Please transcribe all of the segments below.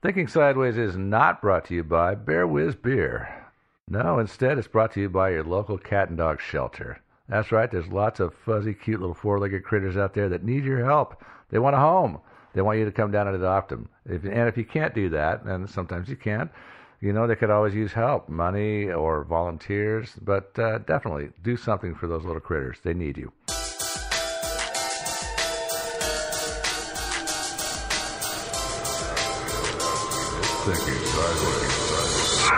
Thinking Sideways is not brought to you by Bear Whiz Beer. No, instead it's brought to you by your local cat and dog shelter. That's right, there's lots of fuzzy, cute little four-legged critters out there that need your help. They want a home. They want you to come down and adopt them. If you can't do that, and sometimes you can't, you know they could always use help, money or volunteers, but definitely do something for those little critters. They need you. Thinking Sideways.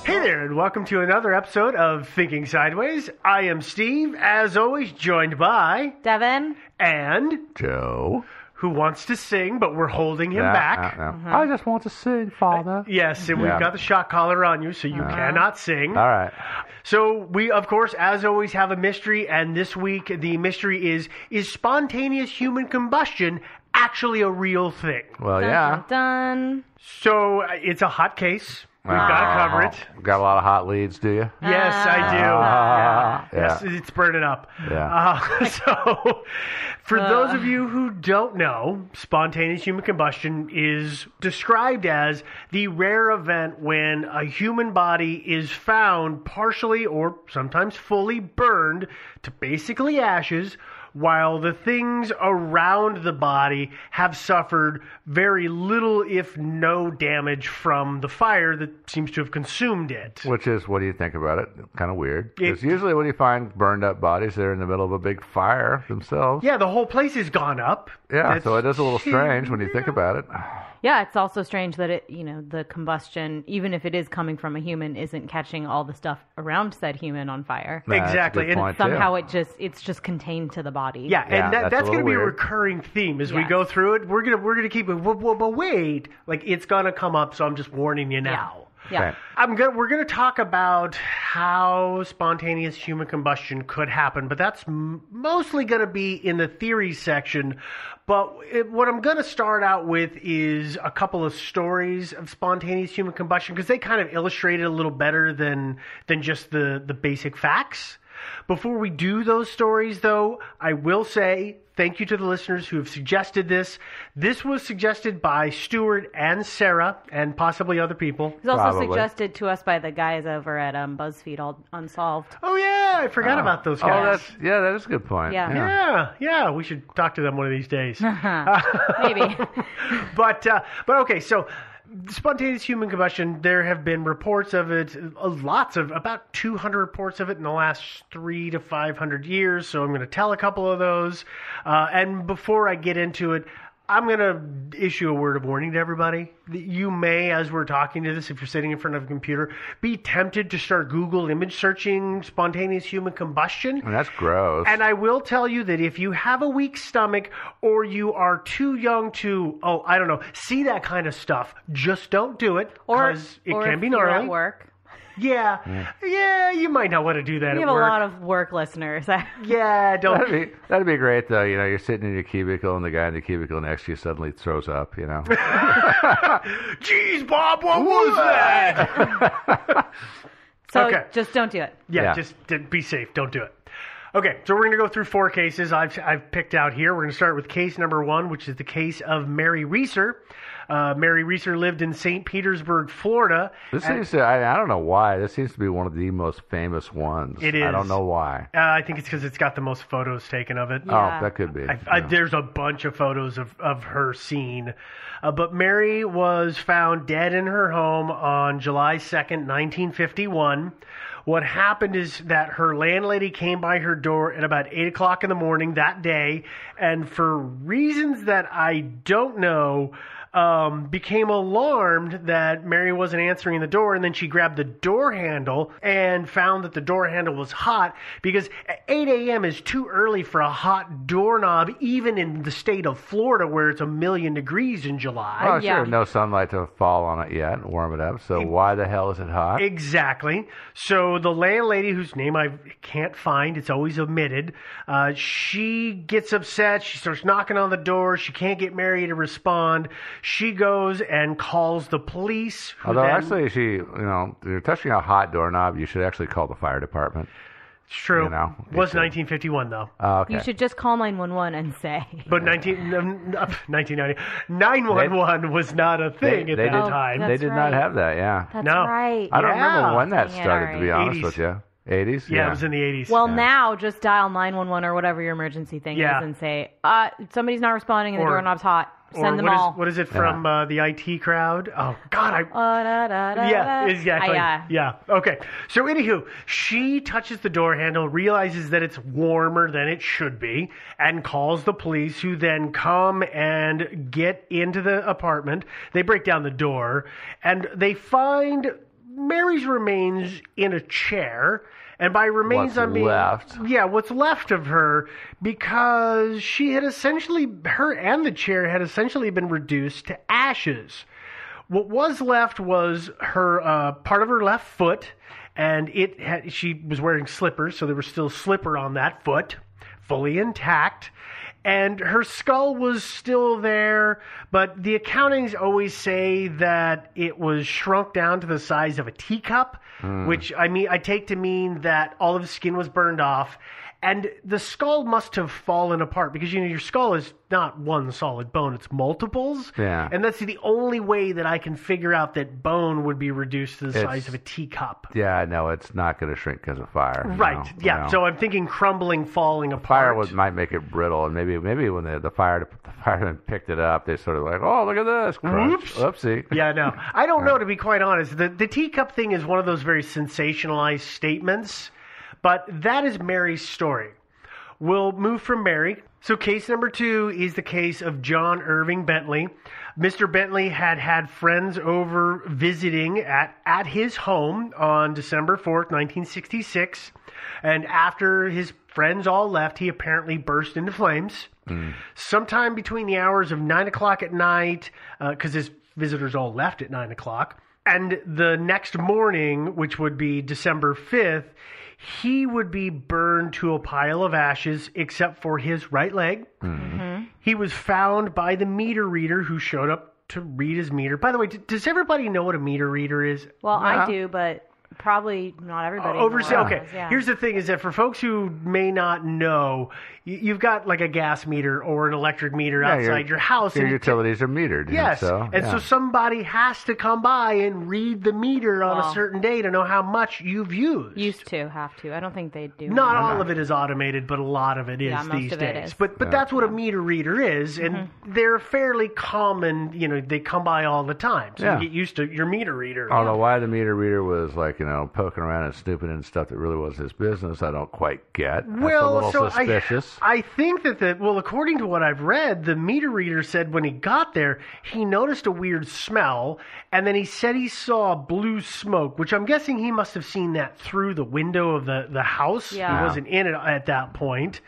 Hey there, and welcome to another episode of Thinking Sideways. I am Steve, as always, joined by Devin and Joe, who wants to sing, but we're holding him back. Uh-huh. I just want to sing, Father. Yes, and we've got the shock collar on you, so you cannot sing. All right. So we, of course, as always, have a mystery, and this week the mystery is spontaneous human combustion actually a real thing? Well, Done. So it's a hot case. We've got to cover it. Got a lot of hot leads, do you? Yes, I do. Yes, it's burning up. So for those of you who don't know, spontaneous human combustion is described as the rare event when a human body is found partially or sometimes fully burned to basically ashes, while the things around the body have suffered very little, if no, damage from the fire that seems to have consumed it. Which is, what do you think about it? Kind of weird. Because usually when you find burned up bodies, they're in the middle of a big fire themselves. Yeah, the whole place has gone up. Yeah, so it is a little strange when you think about it. Yeah, it's also strange that it, the combustion, even if it is coming from a human, isn't catching all the stuff around said human on fire. Exactly. And somehow it's just contained to the body. Yeah, and that's going to be a recurring theme as we go through it. We're gonna keep it. But wait, it's gonna come up, so I'm just warning you now. Yeah. We're going to talk about how spontaneous human combustion could happen, but that's mostly going to be in the theory section. But what I'm going to start out with is a couple of stories of spontaneous human combustion, because they kind of illustrate it a little better than just the basic facts. Before we do those stories, though, I will say thank you to the listeners who have suggested this. This was suggested by Stuart and Sarah and possibly other people. It was also suggested to us by the guys over at BuzzFeed Unsolved. Oh, yeah. I forgot about those guys. Oh, that is a good point. Yeah. We should talk to them one of these days. Maybe. But okay, so... Spontaneous human combustion, there have been reports of it, about 200 reports of it in the last 300 to 500 years, so I'm going to tell a couple of those. And before I get into it, I'm going to issue a word of warning to everybody. You may, as we're talking to this, if you're sitting in front of a computer, be tempted to start Google image searching spontaneous human combustion. Oh, that's gross. And I will tell you that if you have a weak stomach or you are too young to, see that kind of stuff, just don't do it because it can be gnarly. Or if you're at work. Yeah, you might not want to do that. We have a lot of work listeners. Yeah, don't. That'd be great though. You know, you're sitting in your cubicle, and the guy in the cubicle next to you suddenly throws up. You know. Jeez, Bob, what was that? So okay. Just don't do it. Yeah, just be safe. Don't do it. Okay, so we're going to go through four cases I've picked out here. We're going to start with case number 1, which is the case of Mary Reeser. Mary Reeser lived in St. Petersburg, Florida. This seems to, I don't know why, this seems to be one of the most famous ones. It is. I don't know why. I think it's because it's got the most photos taken of it. Yeah. Oh, that could be. There's a bunch of photos of her scene. But Mary was found dead in her home on July 2nd, 1951. What happened is that her landlady came by her door at about 8 o'clock in the morning that day, and for reasons that I don't know... became alarmed that Mary wasn't answering the door, and then she grabbed the door handle and found that the door handle was hot, because 8 a.m. is too early for a hot doorknob, even in the state of Florida where it's 1,000,000 degrees in July. Oh, sure, no sunlight to fall on it yet and warm it up, so why the hell is it hot? Exactly. So the landlady, whose name I can't find, it's always omitted, she gets upset, she starts knocking on the door, she can't get Mary to respond. She goes and calls the police. You're touching a hot doorknob, you should actually call the fire department. It's true. You know, it was 1951, though. Oh, okay. You should just call 911 and say. But 1990, 911 was not a thing at that time. They did not have that, yeah. That's right. I don't remember when that started, to be honest with you. 80s? Yeah, it was in the 80s. Well, now just dial 911 or whatever your emergency thing is and say, somebody's not responding and the doorknob's hot. Send them all. What is it from the IT crowd? Oh, God. Yeah, exactly. Yeah, okay. So, anywho, she touches the door handle, realizes that it's warmer than it should be, and calls the police, who then come and get into the apartment. They break down the door, and they find Mary's remains in a chair. And by remains, I mean... What's left. Yeah, what's left of her, because she had essentially... Her and the chair had essentially been reduced to ashes. What was left was her part of her left foot, and she was wearing slippers, so there was still slipper on that foot, fully intact. And her skull was still there, but the accountings always say that it was shrunk down to the size of a teacup, which I take to mean that all of the skin was burned off. And the skull must have fallen apart because, your skull is not one solid bone. It's multiples. Yeah. And that's the only way that I can figure out that bone would be reduced to the size of a teacup. Yeah, no, it's not going to shrink because of fire. Right, you know. So I'm thinking crumbling, falling apart. Fire might make it brittle. And maybe when the firemen picked it up, they sort of like, oh, look at this. Oopsie. Yeah, no. I don't know, to be quite honest. The teacup thing is one of those very sensationalized statements. But that is Mary's story. We'll move from Mary. So case number 2 is the case of John Irving Bentley. Mr. Bentley had friends over visiting at his home on December 4th, 1966. And after his friends all left, he apparently burst into flames. Sometime between the hours of 9 o'clock at night, because his visitors all left at 9 o'clock, and the next morning, which would be December 5th, he would be burned to a pile of ashes except for his right leg. Mm-hmm. He was found by the meter reader who showed up to read his meter. By the way, does everybody know what a meter reader is? Well, I do, but... Probably not everybody. Okay. Yeah. Here's the thing is that for folks who may not know, you've got like a gas meter or an electric meter outside your house. Your utilities are metered. Yes. So somebody has to come by and read the meter on a certain day to know how much you've used. Used to have to. I don't think they do. Not all of it is automated, but a lot of it is these days. But that's what a meter reader is, and they're fairly common. You know, they come by all the time. So you get used to your meter reader. I don't know why the meter reader was like, you know, poking around and snooping and stuff that really was his business. I don't quite get. That's a little suspicious. I think that according to what I've read, the meter reader said when he got there, he noticed a weird smell, and then he said he saw blue smoke, which I'm guessing he must have seen that through the window of the house. Yeah. He wasn't in it at that point.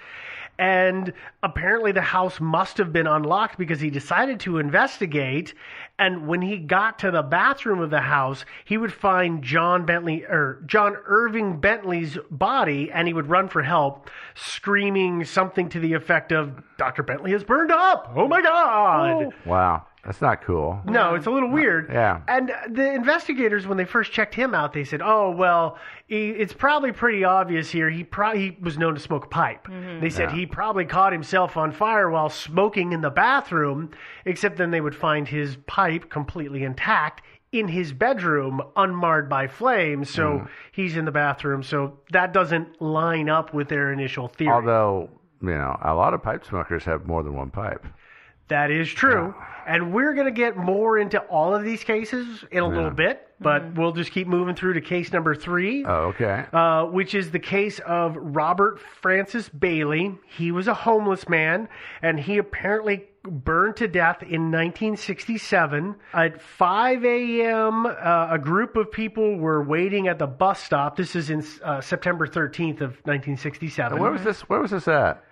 And apparently the house must have been unlocked because he decided to investigate. And when he got to the bathroom of the house, he would find John Irving Bentley's body, and he would run for help, screaming something to the effect of, "Dr. Bentley has burned up! Oh my God!" Oh. Wow. That's not cool. No, it's a little weird. Yeah. And the investigators, when they first checked him out, they said, "Oh, well, it's probably pretty obvious here. He was known to smoke a pipe." Mm-hmm. They said he probably caught himself on fire while smoking in the bathroom, except then they would find his pipe completely intact in his bedroom, unmarred by flames. So he's in the bathroom. So that doesn't line up with their initial theory. Although, you know, a lot of pipe smokers have more than one pipe. That is true, and we're going to get more into all of these cases in a little bit, but we'll just keep moving through to case number 3. Oh, okay. Which is the case of Robert Francis Bailey. He was a homeless man, and he apparently burned to death in 1967. At 5 a.m., a group of people were waiting at the bus stop. This is in September 13th of 1967. Where was this? Where was this at?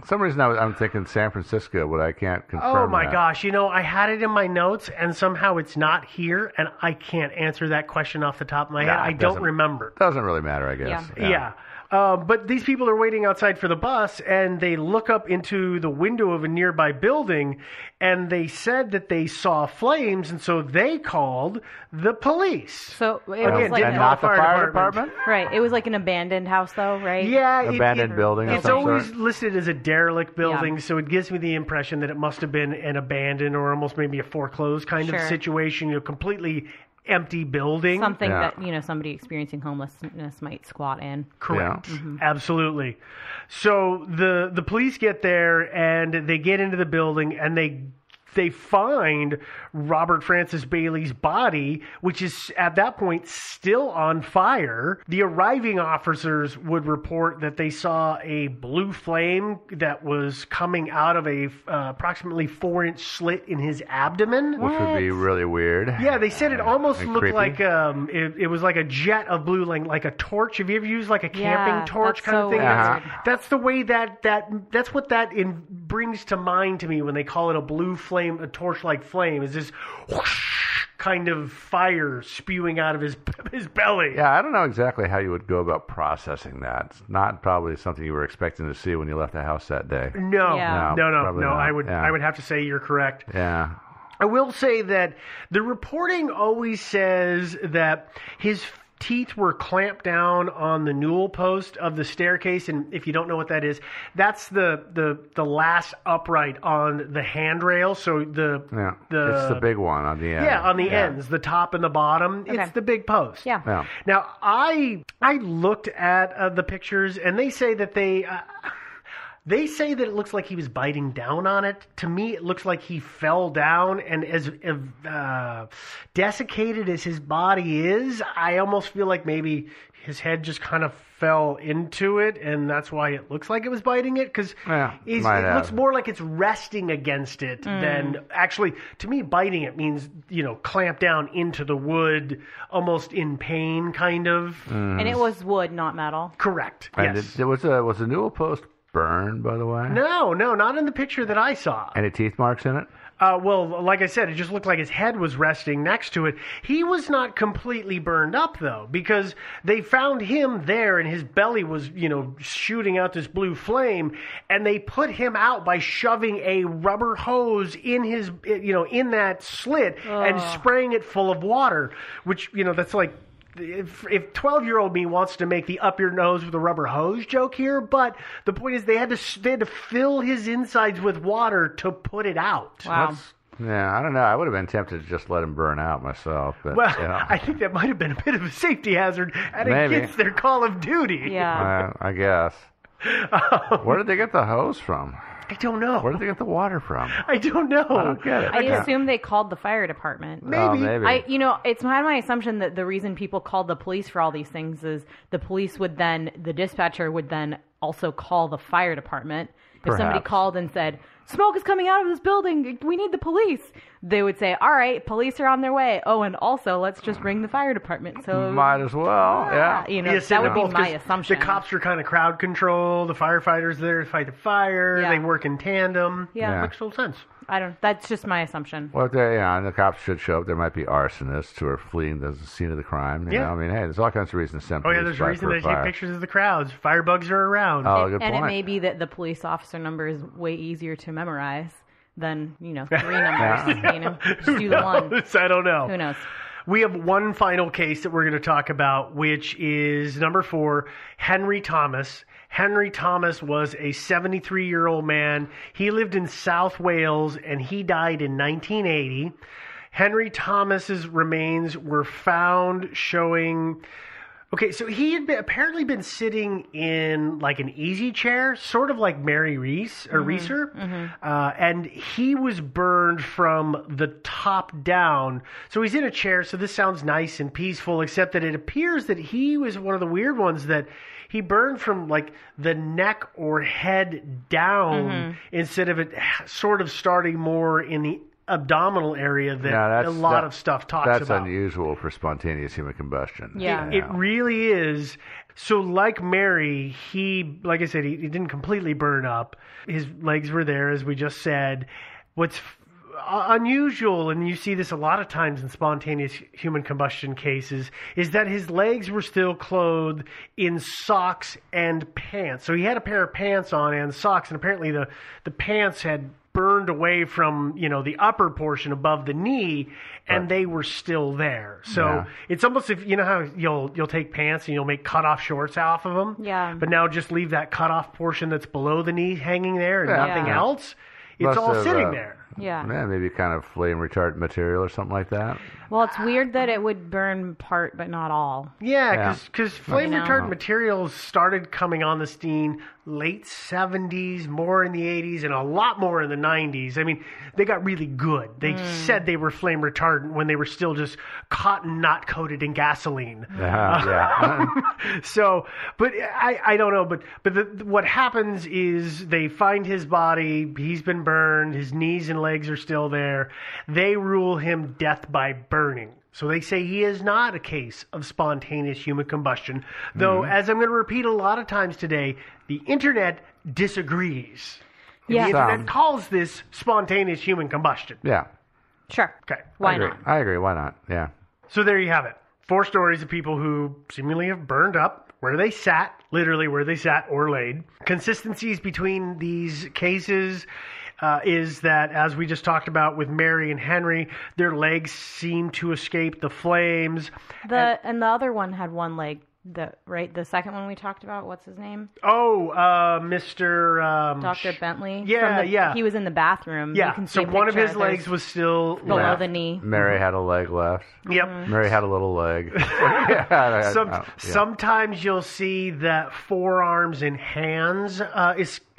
For some reason, I'm thinking San Francisco, but I can't confirm that. Oh, my gosh. You know, I had it in my notes, and somehow it's not here, and I can't answer that question off the top of my head. I don't remember. Doesn't really matter, I guess. Yeah. But these people are waiting outside for the bus, and they look up into the window of a nearby building, and they said that they saw flames, and so they called the police. So it was like not the fire department? Right. It was like an abandoned house, though, right? Yeah. Abandoned building. It's always listed as a derelict building, so it gives me the impression that it must have been an abandoned or almost maybe a foreclosed kind of situation, you know, completely empty building. Something that, you know, somebody experiencing homelessness might squat in. Correct. Yeah. Mm-hmm. Absolutely. So the police get there and they get into the building and they find Robert Francis Bailey's body, which is at that point still on fire. The arriving officers would report that they saw a blue flame that was coming out of a approximately 4-inch slit in his abdomen. Which would be really weird. Yeah, they said it almost looked creepy. Like it was like a jet of blue, like a torch. Have you ever used like a camping torch kind of thing? That's the way that's what that brings to mind to me when they call it a blue flame. A torch-like flame is this whoosh kind of fire spewing out of his belly. Yeah, I don't know exactly how you would go about processing that. It's not probably something you were expecting to see when you left the house that day. No. I would have to say you're correct. Yeah. I will say that the reporting always says that his teeth were clamped down on the newel post of the staircase, and if you don't know what that is, that's the last upright on the handrail. So it's the big one on the end. Yeah, on the ends, the top and the bottom. Okay. It's the big post. Yeah. Now I looked at the pictures, and they say that they say that it looks like he was biting down on it. To me, it looks like he fell down, and as desiccated as his body is, I almost feel like maybe his head just kind of fell into it, and that's why it looks like it was biting it, because it looks more like it's resting against it than actually, to me, biting it means, you know, clamp down into the wood, almost in pain, kind of. Mm. And it was wood, not metal. Correct, and yes. It was a newel post burned, by the way? No, not in the picture that I saw. Any teeth marks in it? Well, like I said, it just looked like his head was resting next to it. He was not completely burned up, though, because they found him there, and his belly was, you know, shooting out this blue flame, and they put him out by shoving a rubber hose in his, you know, in that slit and spraying it full of water, which, you know, that's like if 12-year-old me wants to make the up your nose with a rubber hose joke here, but the point is they had to fill his insides with water to put it out. Wow. Yeah, I don't know. I would have been tempted to just let him burn out myself. But, well, you know. I think that might have been a bit of a safety hazard, and maybe. It gets their Call of Duty. Yeah, I guess. Where did they get the hose from? I don't know. Where did they get the water from? I don't know. I don't get it. I assume they called the fire department. Maybe. Oh, maybe. It's my assumption that the reason people called the police for all these things is the dispatcher would then also call the fire department. Perhaps. If somebody called and said, smoke is coming out of this building, we need the police, they would say, all right, police are on their way. Oh, and also, let's just ring the fire department. So might as well, yeah. That would be my assumption. The cops are kind of crowd control. The firefighters there to fight the fire. Yeah. They work in tandem. Yeah. It makes total sense. That's just my assumption. Well, and the cops should show up. There might be arsonists who are fleeing the scene of the crime. You know? I mean, hey, there's all kinds of reasons to send police. Oh, yeah, there's a reason they take pictures of the crowds. Firebugs are around. Oh, good point. And it may be that the police officer number is way easier to memorize than, 3 numbers. Just do the one. I don't know. Who knows? We have one final case that we're going to talk about, which is number 4, Henry Thomas. Henry Thomas was a 73-year-old man. He lived in South Wales, and he died in 1980. Henry Thomas's remains were found showing... Okay, so he had apparently been sitting in like an easy chair, sort of like Mary Reeser, mm-hmm. And he was burned from the top down. So he's in a chair, so this sounds nice and peaceful, except that it appears that he was one of the weird ones that he burned from like the neck or head down instead of it sort of starting more in the abdominal area that a lot of stuff talks about. That's unusual for spontaneous human combustion. Yeah. It really is. So like Mary, he didn't completely burn up. His legs were there, as we just said. What's unusual, and you see this a lot of times in spontaneous human combustion cases, is that his legs were still clothed in socks and pants. So he had a pair of pants on and socks, and apparently the pants had burned away from, the upper portion above the knee, and they were still there. So it's almost if how you'll take pants and you'll make cutoff shorts off of them. Yeah. But now just leave that cutoff portion that's below the knee hanging there and nothing else. It's all sitting there. Yeah. Yeah, maybe kind of flame retardant material or something like that. Well, it's weird that it would burn part but not all. Yeah, because flame retardant materials started coming on the scene late 70s, more in the 80s, and a lot more in the 90s. I mean, they got really good. They said they were flame retardant when they were still just cotton not coated in gasoline. So, but I don't know. But what happens is they find his body. He's been burned. His knees and legs are still there. They rule him death by burning. So they say he is not a case of spontaneous human combustion, though, as I'm going to repeat a lot of times today, the internet disagrees. Yeah. The internet calls this spontaneous human combustion. Yeah. Sure. Okay. I agree. Why not? Yeah. So there you have it. 4 stories of people who seemingly have burned up where they sat, literally where they sat or laid. Consistencies between these cases is that, as we just talked about with Mary and Henry, their legs seem to escape the flames. And the other one had one leg, right? The second one we talked about, what's his name? Oh, Mr. Dr. Bentley. Yeah, he was in the bathroom. Yeah, you can see one of his legs was still below the knee. Mary had a leg left. Yep. Mm-hmm. Mary had a little leg. Sometimes you'll see that forearms and hands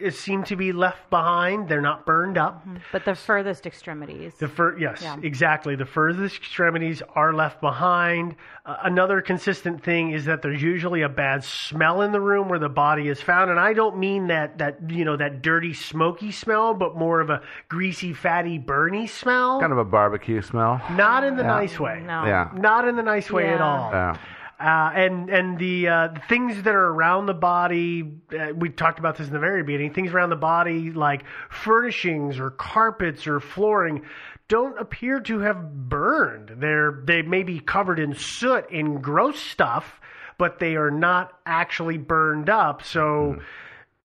seem to be left behind. They're not burned up. But the furthest extremities. Exactly. The furthest extremities are left behind. Another consistent thing is that there's usually a bad smell in the room where the body is found. And I don't mean that dirty, smoky smell, but more of a greasy, fatty, burny smell. Kind of a barbecue smell. Not in the nice way. No. Yeah. Not in the nice way at all. Yeah. And the things that are around the body, we talked about this in the very beginning, things around the body like furnishings or carpets or flooring don't appear to have burned. They may be covered in soot and gross stuff, but they are not actually burned up. So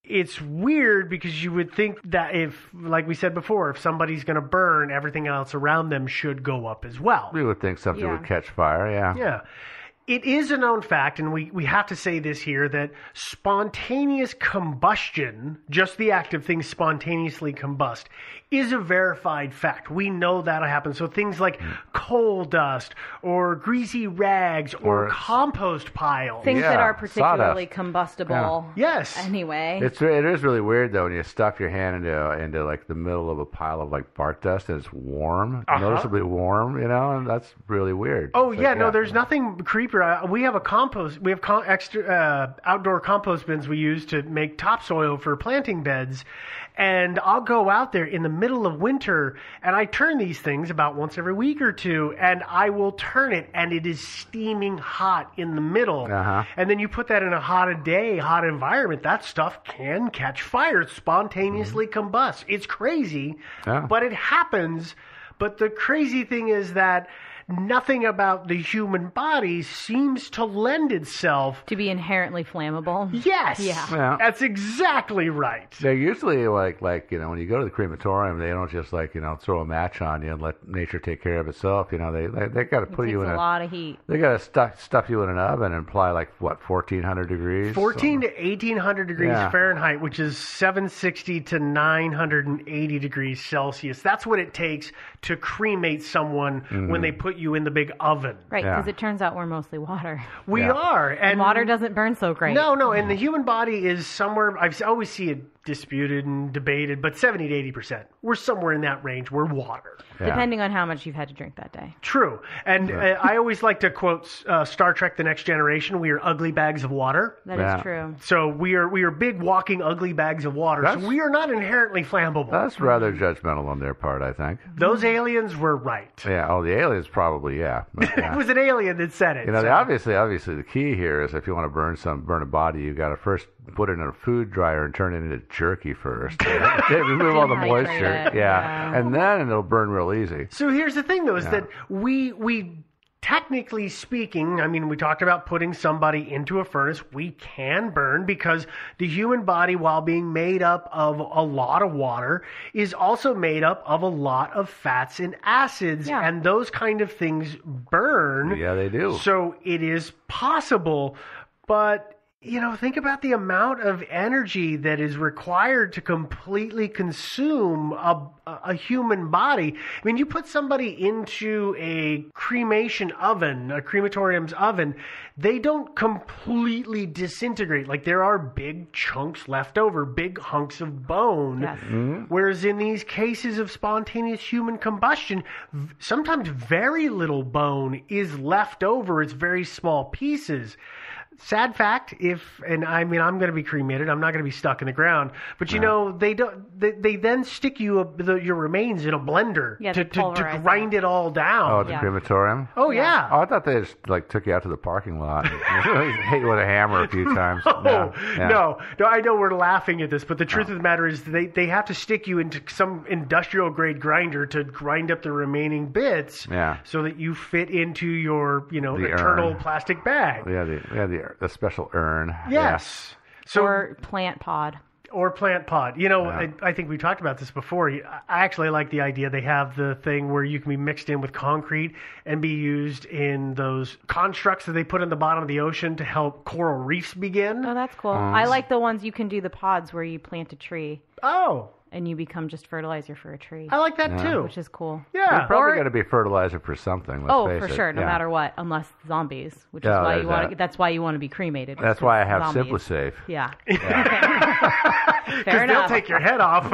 it's weird because you would think that if, like we said before, if somebody's going to burn, everything else around them should go up as well. We would think something would catch fire, yeah. Yeah. It is a known fact, and we have to say this here, that spontaneous combustion, just the act of things spontaneously combust, is a verified fact. We know that happens. So things like coal dust or greasy rags or compost piles. Things that are particularly combustible. Yeah. Yes. Anyway. It is really weird, though, when you stuff your hand into like the middle of a pile of like bark dust and it's warm, noticeably warm, you know, and that's really weird. Oh, yeah, like, no, there's nothing creepy. We have outdoor compost bins we use to make topsoil for planting beds, and I'll go out there in the middle of winter, and I turn these things about once every week or two, and I will turn it, and it is steaming hot in the middle, and then you put that in a hot environment, that stuff can catch fire, spontaneously combust. It's crazy, but it happens. But the crazy thing is that nothing about the human body seems to lend itself to be inherently flammable. Yes. Yeah. That's exactly right. They usually like, you know, when you go to the crematorium, they don't just like, you know, throw a match on you and let nature take care of itself. You know, they got to put you in a lot of heat. They got to stuff you in an oven and apply like what, 1400 degrees? 14 to 1800 degrees Fahrenheit, which is 760 to 980 degrees Celsius. That's what it takes to cremate someone when they put you in the big oven. Right, because it turns out we're mostly water. We are. And water doesn't burn so great. No, and the human body is somewhere, I always see it disputed and debated, but 70 to 80%. We're somewhere in that range. We're water. Yeah. Depending on how much you've had to drink that day. True. And I always like to quote Star Trek The Next Generation, we are ugly bags of water. That is true. So we are big walking ugly bags of water. So we are not inherently flammable. That's rather judgmental on their part, I think. Those aliens were right. Yeah, the aliens probably, But, it was an alien that said it. You know, obviously the key here is if you want to burn a body, you got to first put it in a food dryer and turn it into jerky first. Remove all the moisture. And then it'll burn real easy. So here's the thing, though, is that we technically speaking, I mean, we talked about putting somebody into a furnace. We can burn because the human body, while being made up of a lot of water, is also made up of a lot of fats and acids, and those kind of things burn. Yeah, they do. So it is possible, but... You know, think about the amount of energy that is required to completely consume a human body. I mean, you put somebody into a crematorium's oven, they don't completely disintegrate. Like, there are big chunks left over, big hunks of bone. Yes. Mm-hmm. Whereas in these cases of spontaneous human combustion, sometimes very little bone is left over. It's very small pieces. Sad fact, I'm going to be cremated. I'm not going to be stuck in the ground. But you know, they don't. They then stick your remains in a blender to grind it all down. Oh, the crematorium. Oh yeah. Oh, I thought they just like took you out to the parking lot. Hit you with a hammer a few times. No. I know we're laughing at this, but the truth of the matter is they have to stick you into some industrial grade grinder to grind up the remaining bits. Yeah. So that you fit into your eternal plastic bag. Yeah. The special urn. Yes. So, or plant pod. You know, I think we talked about this before. I actually like the idea. They have the thing where you can be mixed in with concrete and be used in those constructs that they put in the bottom of the ocean to help coral reefs begin. Oh, that's cool. I like the ones you can do the pods where you plant a tree. Oh. And you become just fertilizer for a tree. I like that too. Which is cool. Yeah. You're probably going to be fertilizer for something, let's face it. Sure, no matter what, unless zombies, which is why that's why you want to be cremated. That's why I have SimpliSafe. Yeah. Fair enough. They'll take your head off.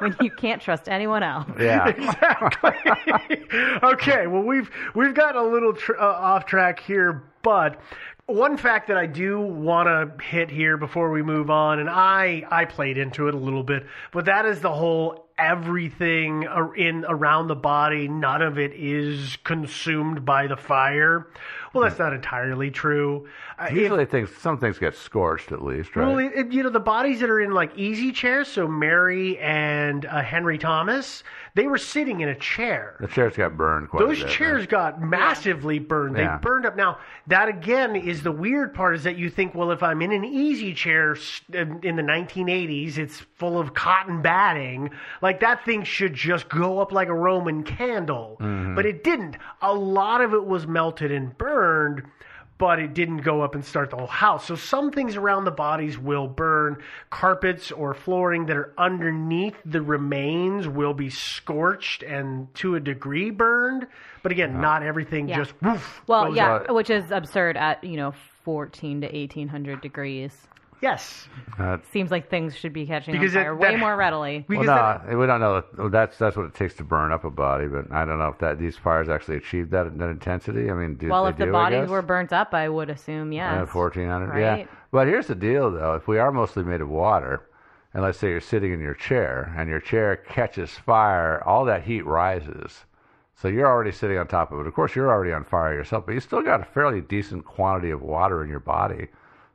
When you can't trust anyone else. Yeah. Exactly. Okay, well we've gotten a little off track here, but one fact that I do want to hit here before we move on, and I played into it a little bit, but that is the whole everything around the body, none of it is consumed by the fire. Well, that's not entirely true. Usually some things get scorched at least, right? Well, the bodies that are in like easy chairs, so Mary and Henry Thomas, they were sitting in a chair. The chairs got burned quite a bit. Those chairs got massively burned. Yeah. They burned up. Now, that again is the weird part, is that you think, well, if I'm in an easy chair in the 1980s, it's full of cotton batting. Like, that thing should just go up like a Roman candle. Mm-hmm. But it didn't. A lot of it was melted and burned, but it didn't go up and start the whole house. So some things around the bodies will burn. Carpets or flooring that are underneath the remains will be scorched and to a degree burned. But again, not everything just woof. Well, out. Which is absurd at, 14 to 1800 degrees. Yes. Seems like things should be catching on fire way more readily. We don't know. That's what it takes to burn up a body, but I don't know if these fires actually achieved that intensity. I mean, if the bodies were burnt up, I would assume, yes. 1400, right? Yeah. But here's the deal, though. If we are mostly made of water, and let's say you're sitting in your chair, and your chair catches fire, all that heat rises. So you're already sitting on top of it. Of course, you're already on fire yourself, but you still got a fairly decent quantity of water in your body.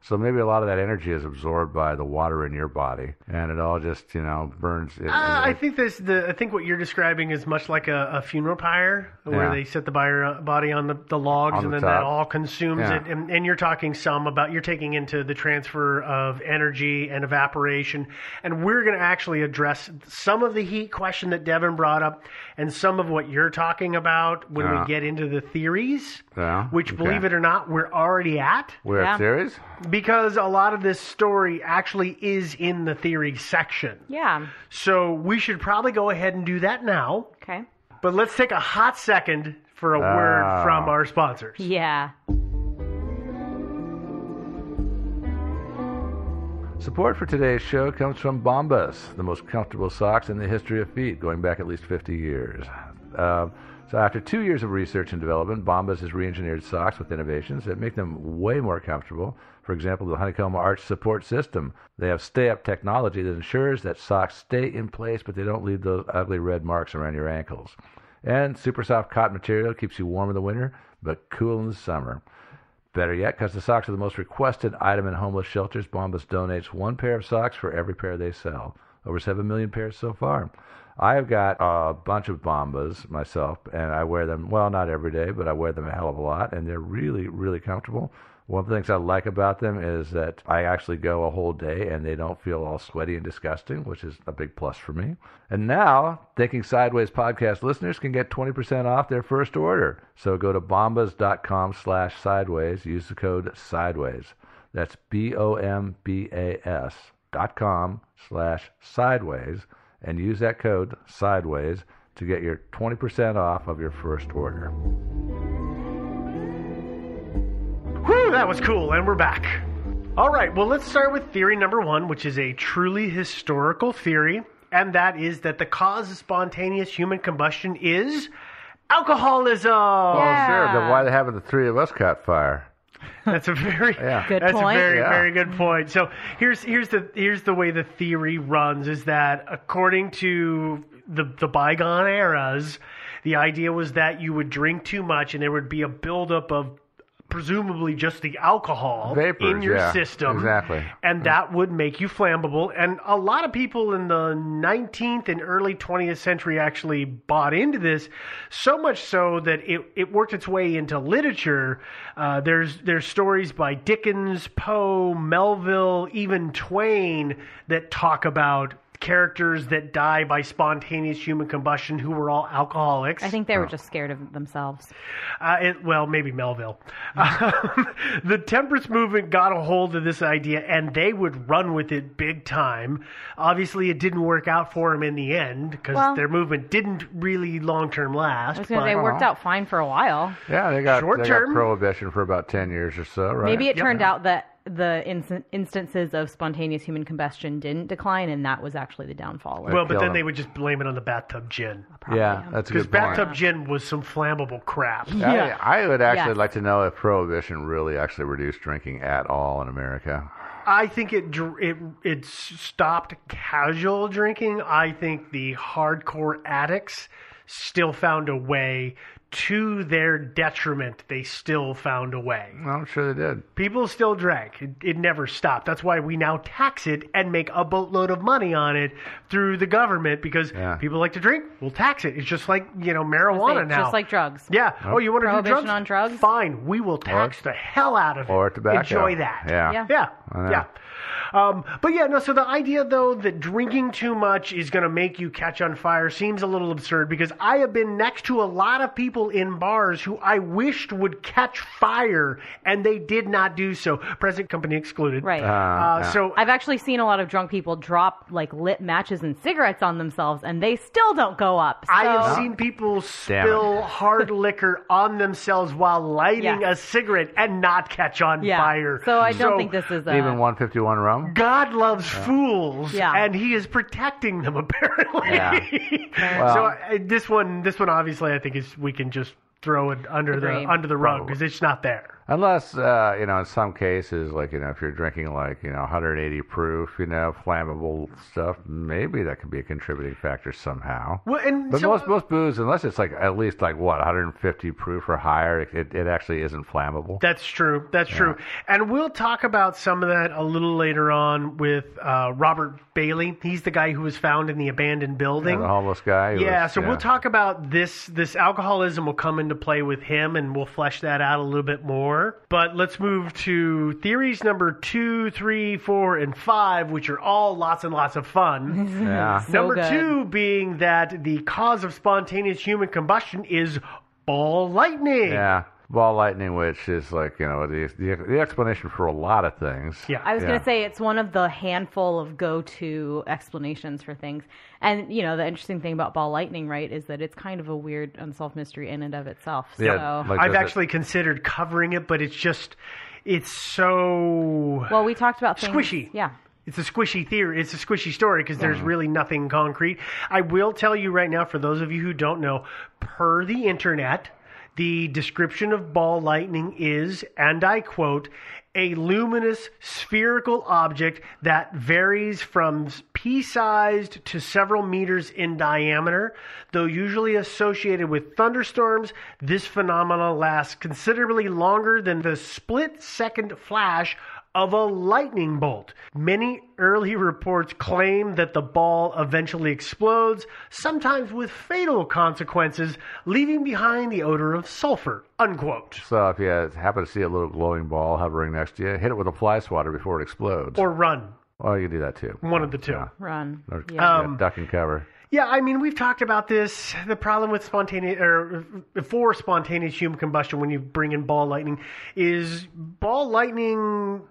So maybe a lot of that energy is absorbed by the water in your body, and it all just, burns. I think what you're describing is much like a funeral pyre, where they set the body on the logs, on and the then top. That all consumes it. And you're talking you're taking into the transfer of energy and evaporation. And we're going to actually address some of the heat question that Devin brought up, and some of what you're talking about when we get into the theories, which, believe it or not, we're already at. We're at theories? Because a lot of this story actually is in the theory section. Yeah. So we should probably go ahead and do that now. Okay. But let's take a hot second for a word from our sponsors. Yeah. Support for today's show comes from Bombas, the most comfortable socks in the history of feet, going back at least 50 years. So after 2 years of research and development, Bombas has re-engineered socks with innovations that make them way more comfortable. For example, the honeycomb arch support system. They have stay-up technology that ensures that socks stay in place, but they don't leave those ugly red marks around your ankles. And super soft cotton material keeps you warm in the winter, but cool in the summer. Better yet, because the socks are the most requested item in homeless shelters, Bombas donates one pair of socks for every pair they sell. Over 7 million pairs so far. I've got a bunch of Bombas myself, and I wear them, well, not every day, but I wear them a hell of a lot, and they're really, really comfortable. One of the things I like about them is that I actually go a whole day, and they don't feel all sweaty and disgusting, which is a big plus for me. And now, Thinking Sideways podcast listeners can get 20% off their first order. So go to bombas.com/sideways. Use the code SIDEWAYS. That's BOMBAS.com/sideways. And use that code SIDEWAYS to get your 20% off of your first order. Whew, that was cool, and we're back. All right, well, let's start with theory number 1, which is a truly historical theory, and that is that the cause of spontaneous human combustion is alcoholism. Yeah. Oh, sure, then why haven't the three of us caught fire? That's a very good point. That's a very, very good point. So here's the way the theory runs, is that according to the bygone eras, the idea was that you would drink too much and there would be a buildup of presumably just the alcohol vapors in your system. Exactly. And that would make you flammable. And a lot of people in the 19th and early 20th century actually bought into this, so much so that it worked its way into literature. There's stories by Dickens, Poe, Melville, even Twain that talk about characters that die by spontaneous human combustion who were all alcoholics. I think they were just scared of themselves. Maybe Melville. The temperance movement got a hold of this idea, and they would run with it big time. Obviously, it didn't work out for them in the end, because their movement didn't really long-term last. They worked out fine for a while. Yeah, they got prohibition for about 10 years or so, right? Maybe it turned out that the instances of spontaneous human combustion didn't decline, and that was actually the downfall. Well, but then they would just blame it on the bathtub gin. Probably, that's a good point. Because bathtub gin was some flammable crap. Yeah. I would actually like to know if Prohibition really actually reduced drinking at all in America. I think it stopped casual drinking. I think the hardcore addicts still found a way to their detriment, they still found a way. I'm sure they did. People still drank. It never stopped. That's why we now tax it and make a boatload of money on it through the government, because people like to drink. We'll tax it. It's just like, you know, marijuana now. Just like drugs. Yeah. Oh, you want to do drugs? Prohibition on drugs? Fine. We will tax the hell out of it. Or tobacco. Enjoy that. Yeah. But yeah, no, so the idea, though, that drinking too much is going to make you catch on fire seems a little absurd, because I have been next to a lot of people in bars who I wished would catch fire, and they did not do so. Present company excluded. Right. So I've actually seen a lot of drunk people drop, like, lit matches and cigarettes on themselves, and they still don't go up. So. I have seen people spill hard liquor on themselves while lighting a cigarette and not catch on fire. So I don't think this is... Even 151 rum? God loves fools, and he is protecting them, apparently. Yeah. Well, so this one obviously, I think is, we can just throw it under the rug, because it's not there. Unless, you know, in some cases, like, you know, if you're drinking, like, you know, 180 proof, you know, flammable stuff, maybe that could be a contributing factor somehow. Well, most booze, unless it's, like, at least, like, what, 150 proof or higher, it actually isn't flammable. That's true. That's true. And we'll talk about some of that a little later on with Robert Bailey. He's the guy who was found in the abandoned building. The homeless guy. So we'll talk about this. This alcoholism will come into play with him, and we'll flesh that out a little bit more. But let's move to theories number 2, 3, 4, and 5, which are all lots and lots of fun. Number two being that the cause of spontaneous human combustion is ball lightning. Yeah. Ball lightning, which is, like, you know, the explanation for a lot of things. Yeah, I was going to say it's one of the handful of go-to explanations for things. And, you know, the interesting thing about ball lightning, right, is that it's kind of a weird unsolved mystery in and of itself. So. Yeah, like, I've actually considered covering it, but it's just, it's so... Well, we talked about things... Squishy. Yeah. It's a squishy theory. It's a squishy story, because there's really nothing concrete. I will tell you right now, for those of you who don't know, per the internet... The description of ball lightning is, and I quote, a luminous spherical object that varies from pea-sized to several meters in diameter. Though usually associated with thunderstorms, this phenomenon lasts considerably longer than the split-second flash of a lightning bolt. Many early reports claim that the ball eventually explodes, sometimes with fatal consequences, leaving behind the odor of sulfur, unquote. So if you happen to see a little glowing ball hovering next to you, hit it with a fly swatter before it explodes. Or run. Oh, you can do that too. One of the two. Yeah. Run. Or, duck and cover. Yeah, I mean, we've talked about this. The problem with spontaneous human combustion when you bring in ball lightning is ball lightning...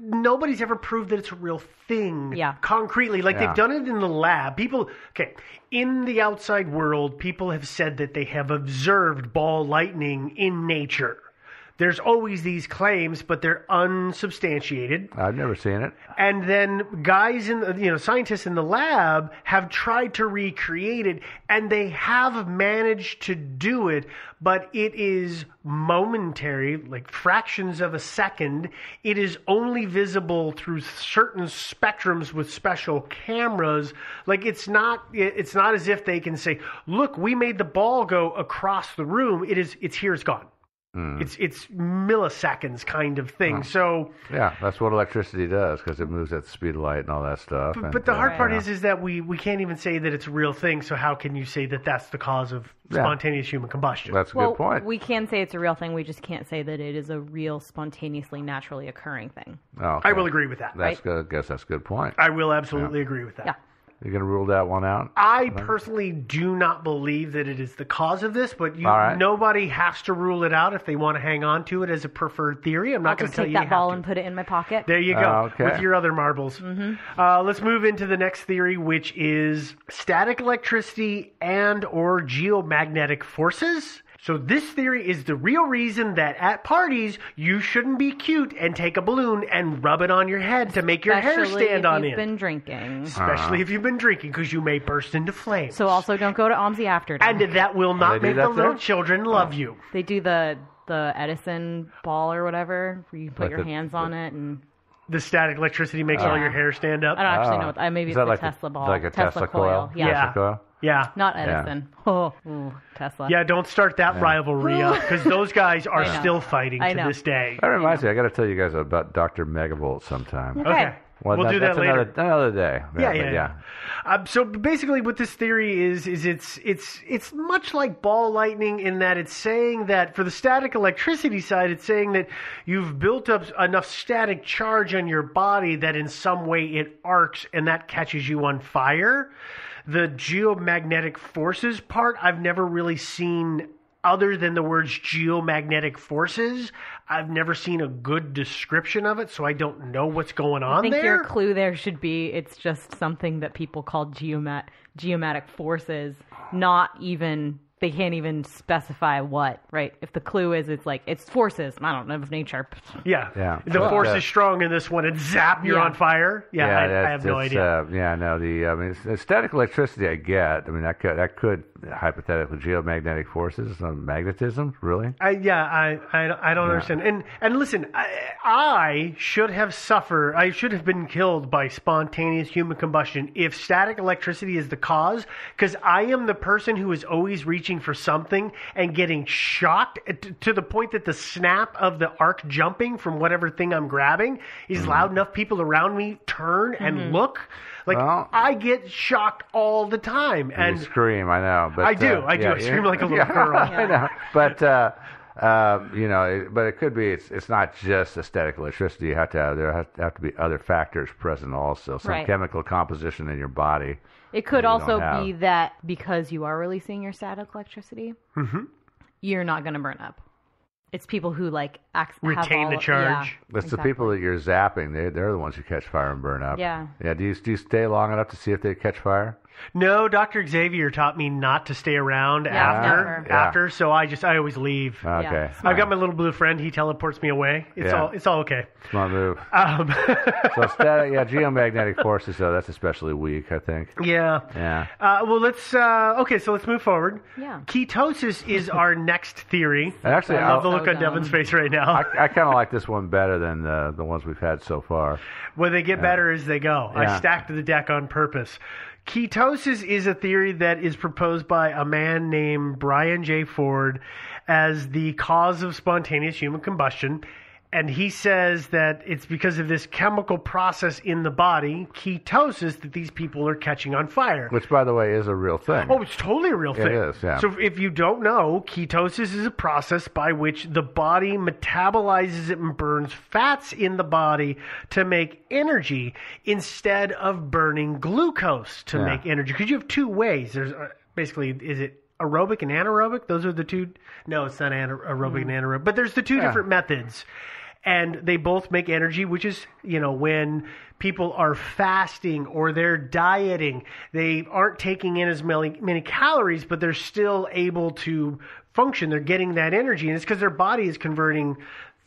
Nobody's ever proved that it's a real thing concretely. Like, they've done it in the lab. People, in the outside world, people have said that they have observed ball lightning in nature. There's always these claims, but they're unsubstantiated. I've never seen it. And then guys scientists in the lab have tried to recreate it, and they have managed to do it, but it is momentary, like fractions of a second. It is only visible through certain spectrums with special cameras. Like, it's not as if they can say, look, we made the ball go across the room. It's here, it's gone. Mm. It's milliseconds kind of thing. So that's what electricity does, because it moves at the speed of light and all that stuff. But the hard part is that we can't even say that it's a real thing. So how can you say that that's the cause of spontaneous human combustion? That's a good point. We can say it's a real thing. We just can't say that it is a real spontaneously naturally occurring thing. Oh, okay. I will agree with that. That's good. I guess that's a good point. I will absolutely agree with that. Yeah. You're going to rule that one out? I personally do not believe that it is the cause of this, but nobody has to rule it out if they want to hang on to it as a preferred theory. I'm not going to tell you. I'll just take that ball and put it in my pocket. There you go, with your other marbles. Mm-hmm. Let's move into the next theory, which is static electricity and or geomagnetic forces. So this theory is the real reason that at parties, you shouldn't be cute and take a balloon and rub it on your head to make your hair stand on it. Especially if you've been drinking. Especially if you've been drinking, because you may burst into flames. So also don't go to OMSI after dark. And that will not make the little children love you. They do the Edison ball or whatever, where you put your hands on it and... The static electricity makes all your hair stand up? I don't actually know. Maybe it's the Tesla ball. Like a Tesla coil? Yeah. Tesla coil? Yeah. Not Edison. Yeah. Oh, ooh, Tesla. Yeah, don't start that rivalry up, because those guys are still fighting to this day. That reminds me, I got to tell you guys about Dr. Megavolt sometime. Okay. Well, we'll do that later. Another day. Yeah. So basically what this theory is it's much like ball lightning in that it's saying that for the static electricity side, it's saying that you've built up enough static charge on your body that in some way it arcs and that catches you on fire. The geomagnetic forces part, I've never really seen other than the words geomagnetic forces. I've never seen a good description of it, so I don't know what's going on there. I think your clue there should be it's just something that people call geomatic forces, not even... They can't even specify what, right? If the clue is it's like, it's forces. I don't know if nature. Yeah. The force is strong in this one. It zap, you're on fire. I have no idea. Static electricity I get. I mean, that could hypothetically geomagnetic forces, magnetism, really? I don't understand. And listen, I should have suffered. I should have been killed by spontaneous human combustion if static electricity is the cause, because I am the person who is always reaching for something and getting shocked to the point that the snap of the arc jumping from whatever thing I'm grabbing is loud enough people around me turn and look. Like, well, I get shocked all the time. And you scream, I know. But, I do. I scream like a little girl. I know. But... but it could be it's not just static electricity. You have to have, there have to be other factors present also. Some chemical composition in your body. It could also be that because you are releasing your static electricity, you're not going to burn up. It's people who retain the charge. Yeah, it's the people that you're zapping. They're the ones who catch fire and burn up. Yeah. Yeah. Do you stay long enough to see if they catch fire? No, Dr. Xavier taught me not to stay around after. So I always leave. Okay. Yeah. I've got my little blue friend. He teleports me away. It's all okay. Smart move. So static, geomagnetic forces, though, that's especially weak, I think. Yeah. Yeah. Well, let's, so let's move forward. Yeah. Ketosis is our next theory. Actually, I love the look on Devin's face right now. I kind of like this one better than the ones we've had so far. Well, they get better as they go. Yeah. I stacked the deck on purpose. Ketosis is a theory that is proposed by a man named Brian J. Ford as the cause of spontaneous human combustion. And he says that it's because of this chemical process in the body, ketosis, that these people are catching on fire. Which, by the way, is a real thing. Oh, it's totally a real thing. It is, yeah. So if you don't know, ketosis is a process by which the body metabolizes it and burns fats in the body to make energy instead of burning glucose to make energy. Because you have two ways. There's basically, is it aerobic and anaerobic? Those are the two. No, it's not aerobic and anaerobic. But there's the two different methods. And they both make energy, which is, when people are fasting or they're dieting, they aren't taking in as many calories, but they're still able to function. They're getting that energy. And it's because their body is converting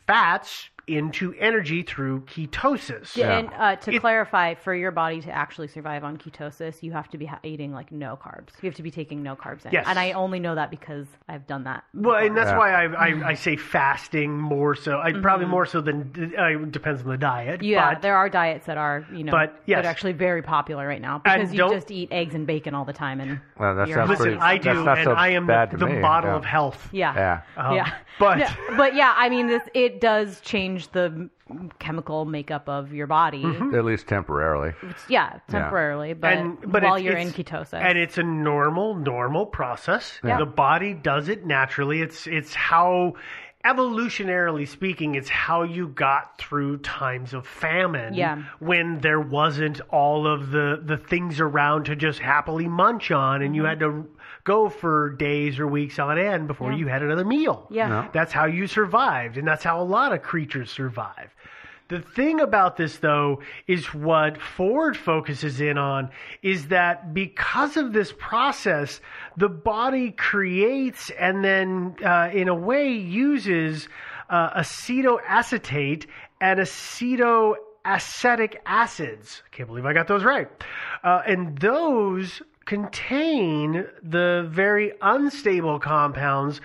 fats into energy through ketosis. Yeah. And clarify, for your body to actually survive on ketosis, you have to be eating no carbs. You have to be taking no carbs in. Yes. And I only know that because I've done that before. Well, and that's why I say fasting more so. Probably more so than depends on the diet. Yeah, but there are diets that are that are actually very popular right now because you just eat eggs and bacon all the time. And I am the bottle of health. Yeah, it does change the chemical makeup of your body. Mm-hmm. At least temporarily. Temporarily, but while you're in ketosis. And it's a normal process. Yeah. The body does it naturally. It's how, evolutionarily speaking, it's how you got through times of famine when there wasn't all of the things around to just happily munch on, and you had to go for days or weeks on end before you had another meal. Yeah. No. That's how you survived, and that's how a lot of creatures survive. The thing about this, though, is what Ford focuses in on is that because of this process, the body creates and then, in a way, uses acetoacetate and acetoacetic acids. I can't believe I got those right. And those contain the very unstable compounds,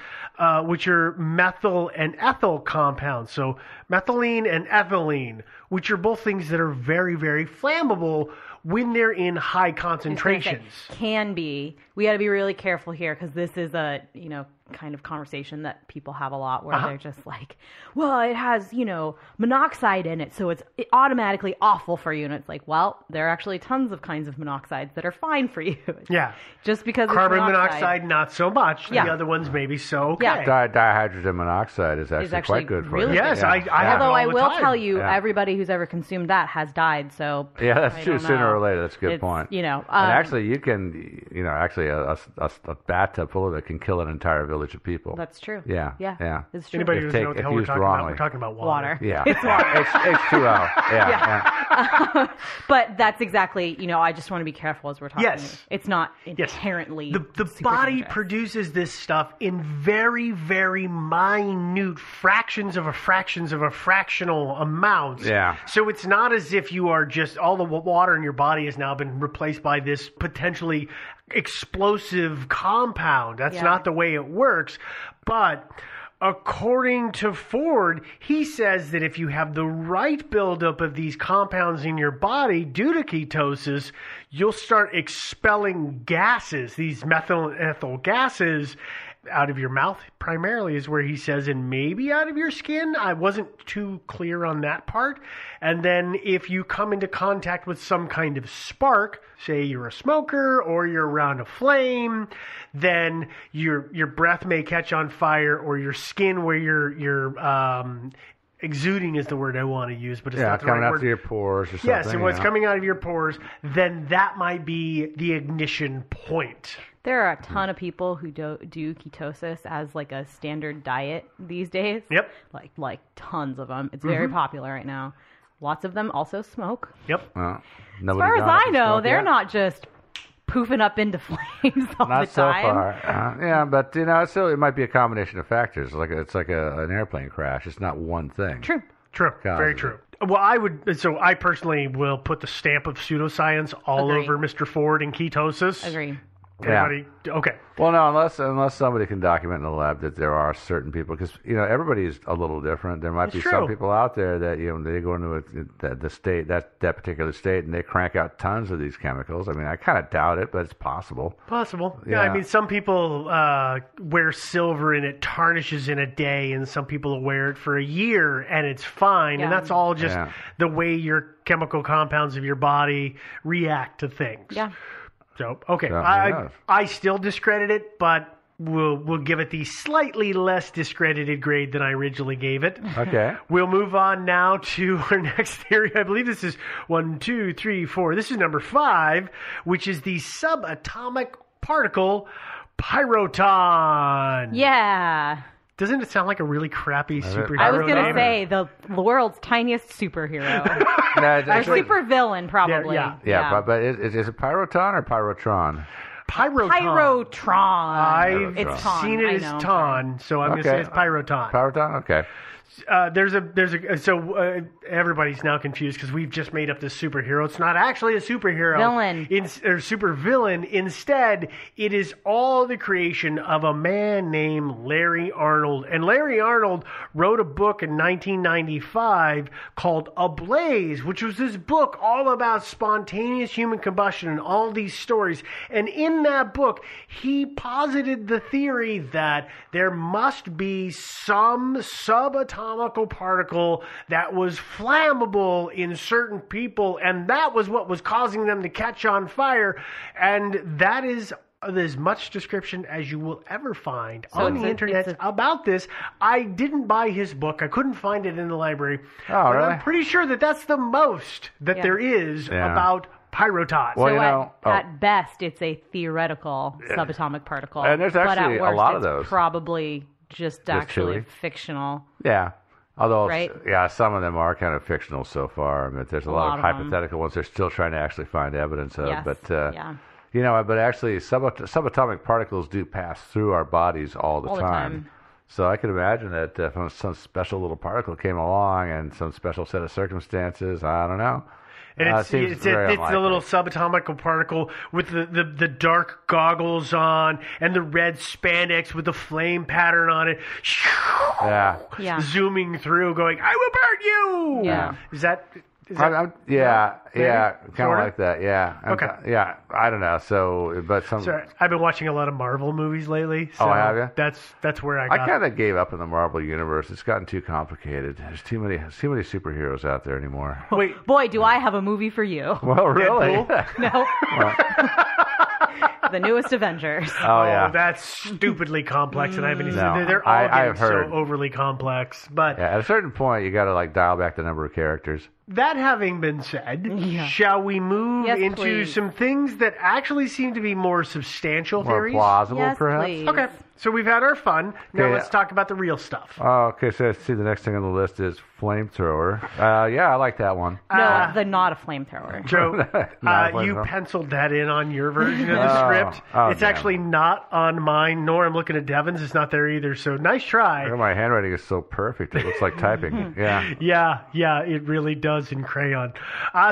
which are methyl and ethyl compounds. So methylene and ethylene, which are both things that are very, very flammable, when they're in high concentrations. Can be. We got to be really careful here because this is a, you know, kind of conversation that people have a lot where they're just like, well, it has, you know, monoxide in it, so it's automatically awful for you. And it's like, well, there are actually tons of kinds of monoxides that are fine for you. Yeah. Just because carbon monoxide, not so much. Yeah. The other ones maybe so okay. Yeah. Dihydrogen monoxide is actually quite good for you. Yes, yeah. I although I will tell you, everybody who's ever consumed that has died. So yeah, that's true. Sooner or later, that's a good point. You know, and actually, you can, you know, actually a bathtub full of it can kill an entire village of people. That's true. Yeah. Yeah. Yeah. It's true. Anybody who doesn't know what the hell we're talking about, we're talking about water. Yeah. It's water. It's H2O. Yeah. Yeah. Yeah. But that's exactly, you know, I just want to be careful as we're talking. Yes. It's not inherently. Yes. The body produces this stuff in very, very minute fractions of a fractional amount. Yeah. So it's not as if you are just, all the water in your body has now been replaced by this potentially explosive compound. That's not the way it works. But according to Ford, he says that if you have the right buildup of these compounds in your body due to ketosis, you'll start expelling gases, these methyl and ethyl gases, out of your mouth primarily is where he says, and maybe out of your skin. I wasn't too clear on that part. And then if you come into contact with some kind of spark, say you're a smoker or you're around a flame, then your breath may catch on fire, or your skin where you're exuding is the word I want to use, but it's not the right word. Yeah, coming out of your pores or something. Yes, and what's coming out of your pores, then that might be the ignition point. There are a ton of people who do ketosis as like a standard diet these days. Yep. Like tons of them. It's very popular right now. Lots of them also smoke. Yep. As far as I know, they're not just poofing up into flames all the time. Not so far. Yeah, but you know, so it might be a combination of factors. It's like an airplane crash. It's not one thing. True. Very true. Well, I personally will put the stamp of pseudoscience all over Mr. Ford and ketosis. Agree. Everybody, yeah. Okay. Well, no, unless somebody can document in the lab that there are certain people, because you know everybody is a little different. There might be some people out there that you know they go into the state that particular state and they crank out tons of these chemicals. I mean, I kind of doubt it, but it's possible. Yeah. I mean, some people wear silver and it tarnishes in a day, and some people wear it for a year and it's fine. Yeah. And that's all just the way your chemical compounds of your body react to things. Yeah. So, okay, I still discredit it, but we'll give it the slightly less discredited grade than I originally gave it. Okay. We'll move on now to our next theory. I believe this is 1, 2, 3, 4. This is number 5, which is the subatomic particle pyroton. Yeah. Doesn't it sound like a really crappy superhero? I was going to say the world's tiniest superhero. Or supervillain, probably. Yeah. But is it Pyroton or Pyrotron? Pyrotron. I've seen it as Ton, so I'm going to say it's Pyroton. Pyroton? Okay. So everybody's now confused because we've just made up this superhero. It's not actually a superhero. Villain. Or super villain. Instead, it is all the creation of a man named Larry Arnold. And Larry Arnold wrote a book in 1995 called Ablaze, which was this book all about spontaneous human combustion and all these stories. And in that book, he posited the theory that there must be some subatomic particle that was flammable in certain people, and that was what was causing them to catch on fire. And that is as much description as you will ever find on the internet about this. I didn't buy his book. I couldn't find it in the library. But really? I'm pretty sure that's the most that there is about Pyroton. Well, so at best, it's a theoretical subatomic particle. And there's actually a lot of those. Probably just actually fictional. Yeah. Although, some of them are kind of fictional so far. I mean, there's a lot of hypothetical ones they're still trying to actually find evidence of. Yes. But, you know, but actually subatomic particles do pass through our bodies all the time. So I could imagine that if some special little particle came along and some special set of circumstances, I don't know. And it's the little subatomic particle with the dark goggles on and the red spandex with the flame pattern on it. Yeah. Zooming through going, I will burn you. Yeah. Is that Kind of like that. Yeah. Yeah. I don't know. So, but some. Sorry, I've been watching a lot of Marvel movies lately. So have you? That's where I kind of gave up in the Marvel universe. It's gotten too complicated. There's too many superheroes out there anymore. Wait, boy, do I have a movie for you? Well, really? No. The newest Avengers. Oh yeah, that's stupidly complex, and I haven't. They're all getting so overly complex. But at a certain point, you got to like dial back the number of characters. That having been said, shall we move into some things that actually seem to be more substantial theories? More plausible, perhaps? Please. Okay, so we've had our fun. Now let's talk about the real stuff. Oh, okay, so let's see, the next thing on the list is flamethrower. Yeah, I like that one. No, not a flamethrower. Joe, you penciled that in on your version of the script. Oh, it's actually not on mine, nor I'm looking at Devin's. It's not there either, so nice try. My handwriting is so perfect. It looks like typing. Yeah, it really does. In crayon.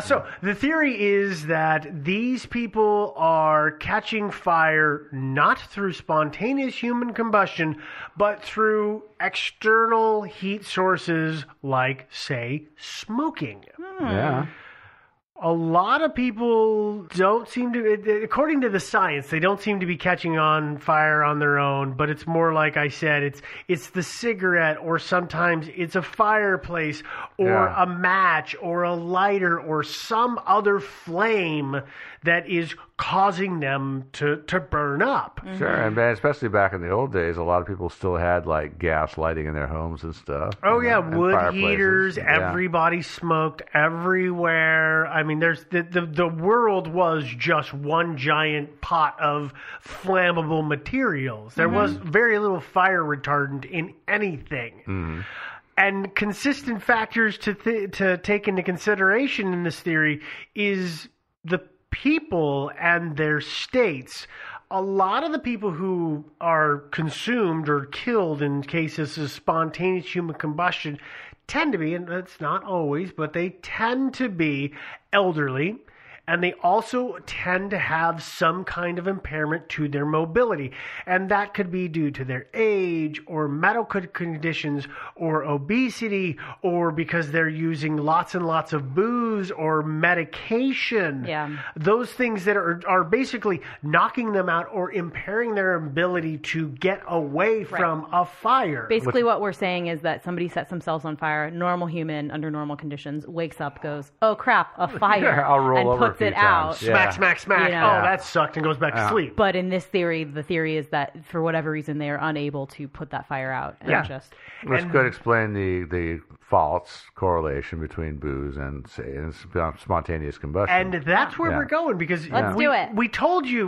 So the theory is that these people are catching fire not through spontaneous human combustion, but through external heat sources like, say, smoking. Yeah. A lot of people don't seem to, according to the science, they don't seem to be catching on fire on their own, but it's more like I said, it's the cigarette, or sometimes it's a fireplace or a match or a lighter or some other flame that is causing them to burn up. Mm-hmm. Sure, and especially back in the old days, a lot of people still had like gas lighting in their homes and stuff. Oh yeah, wood heaters, everybody smoked everywhere. I mean, there's the world was just one giant pot of flammable materials. There was very little fire retardant in anything. Mm-hmm. And consistent factors to take into consideration in this theory is the people and their states. A lot of the people who are consumed or killed in cases of spontaneous human combustion tend to be, and it's not always, but they tend to be elderly, and they also tend to have some kind of impairment to their mobility. And that could be due to their age or medical conditions or obesity or because they're using lots and lots of booze or medication. Yeah. Those things that are basically knocking them out or impairing their ability to get away from a fire. Basically what we're saying is that somebody sets themselves on fire, normal human under normal conditions, wakes up, goes, oh crap, a fire. Yeah, I'll roll over. Puts it out. Smack, smack, smack. You know, that sucked, and goes back to sleep. But in this theory, the theory is that for whatever reason, they are unable to put that fire out. And which could explain the false correlation between booze and, say, spontaneous combustion. And that's where we're going, because we told you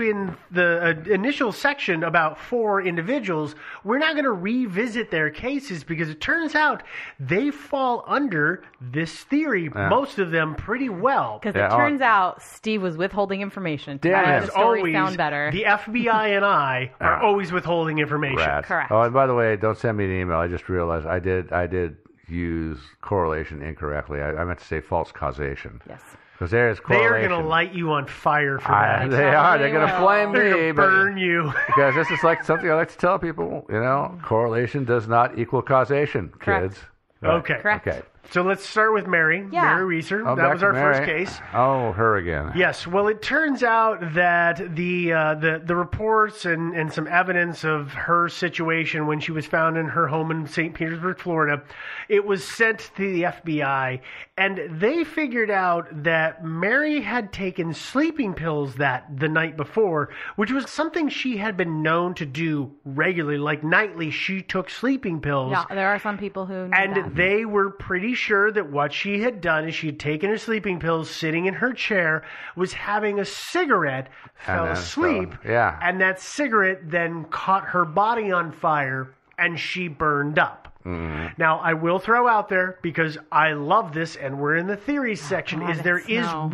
in the initial section about four individuals. We're not going to revisit their cases because it turns out they fall under this theory, most of them pretty well. Because it turns out Steve was withholding information to make the story sound better. The FBI and I are always withholding information. Rats. Correct. Oh, and by the way, don't send me an email. I just realized I did use correlation incorrectly. I meant to say false causation. Yes. Because there is correlation. They are going to light you on fire for that. They are. They're going to flame me. They're going to burn you. Because this is like something I like to tell people. You know, correlation does not equal causation, kids. Right. Okay. Correct. Okay. So let's start with Mary. Yeah. Mary Reeser. Oh, that was our first case. Oh, her again. Yes. Well, it turns out that the reports and some evidence of her situation when she was found in her home in St. Petersburg, Florida, it was sent to the FBI, and they figured out that Mary had taken sleeping pills the night before, which was something she had been known to do regularly, like nightly. She took sleeping pills. Yeah, there are some people who knew that. They were pretty sure that what she had done is she had taken her sleeping pills, sitting in her chair, was having a cigarette, fell asleep, and that cigarette then caught her body on fire, and she burned up. Mm. Now, I will throw out there, because I love this, and we're in the theories section, is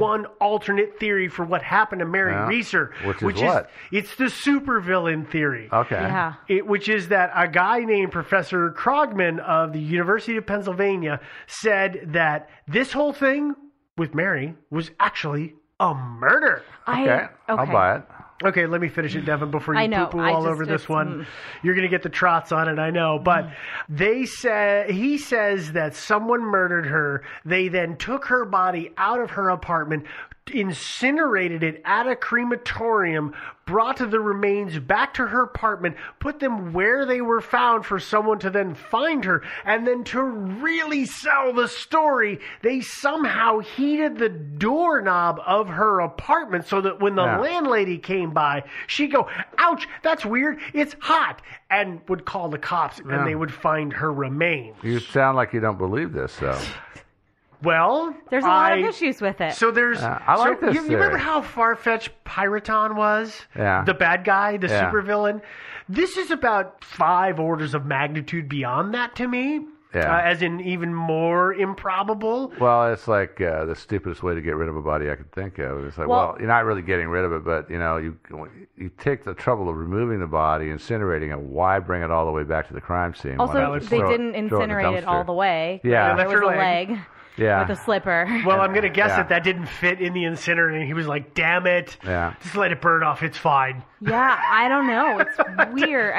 one alternate theory for what happened to Mary Reeser. Which is what? It's the supervillain theory. Okay. Yeah. Which is that a guy named Professor Krogman of the University of Pennsylvania said that this whole thing with Mary was actually A murder. Okay, I'll buy it. Okay, let me finish it, Devin, before you poo-poo all over this one. You're going to get the trots on it, I know. But he says that someone murdered her. They then took her body out of her apartment, incinerated it at a crematorium, brought the remains back to her apartment, put them where they were found for someone to then find her, and then to really sell the story, they somehow heated the doorknob of her apartment so that when the landlady came by, she'd go, ouch, that's weird, it's hot, and would call the cops, and they would find her remains. You sound like you don't believe this, though. Well, there's a lot of issues with it. So there's, I like this. You remember how far-fetched Pyroton was? Yeah. The bad guy, the supervillain. This is about 5 orders of magnitude beyond that to me. Yeah. As in even more improbable. Well, it's like the stupidest way to get rid of a body I could think of. It's like, well, you're not really getting rid of it, but you know, you take the trouble of removing the body, incinerating it. Why bring it all the way back to the crime scene? Also, they didn't incinerate it all the way. Yeah, there was a leg. Yeah. With a slipper. Well, I'm going to guess that didn't fit in the incinerator, and he was like, damn it. Yeah. Just let it burn off. It's fine. Yeah, I don't know. It's weird.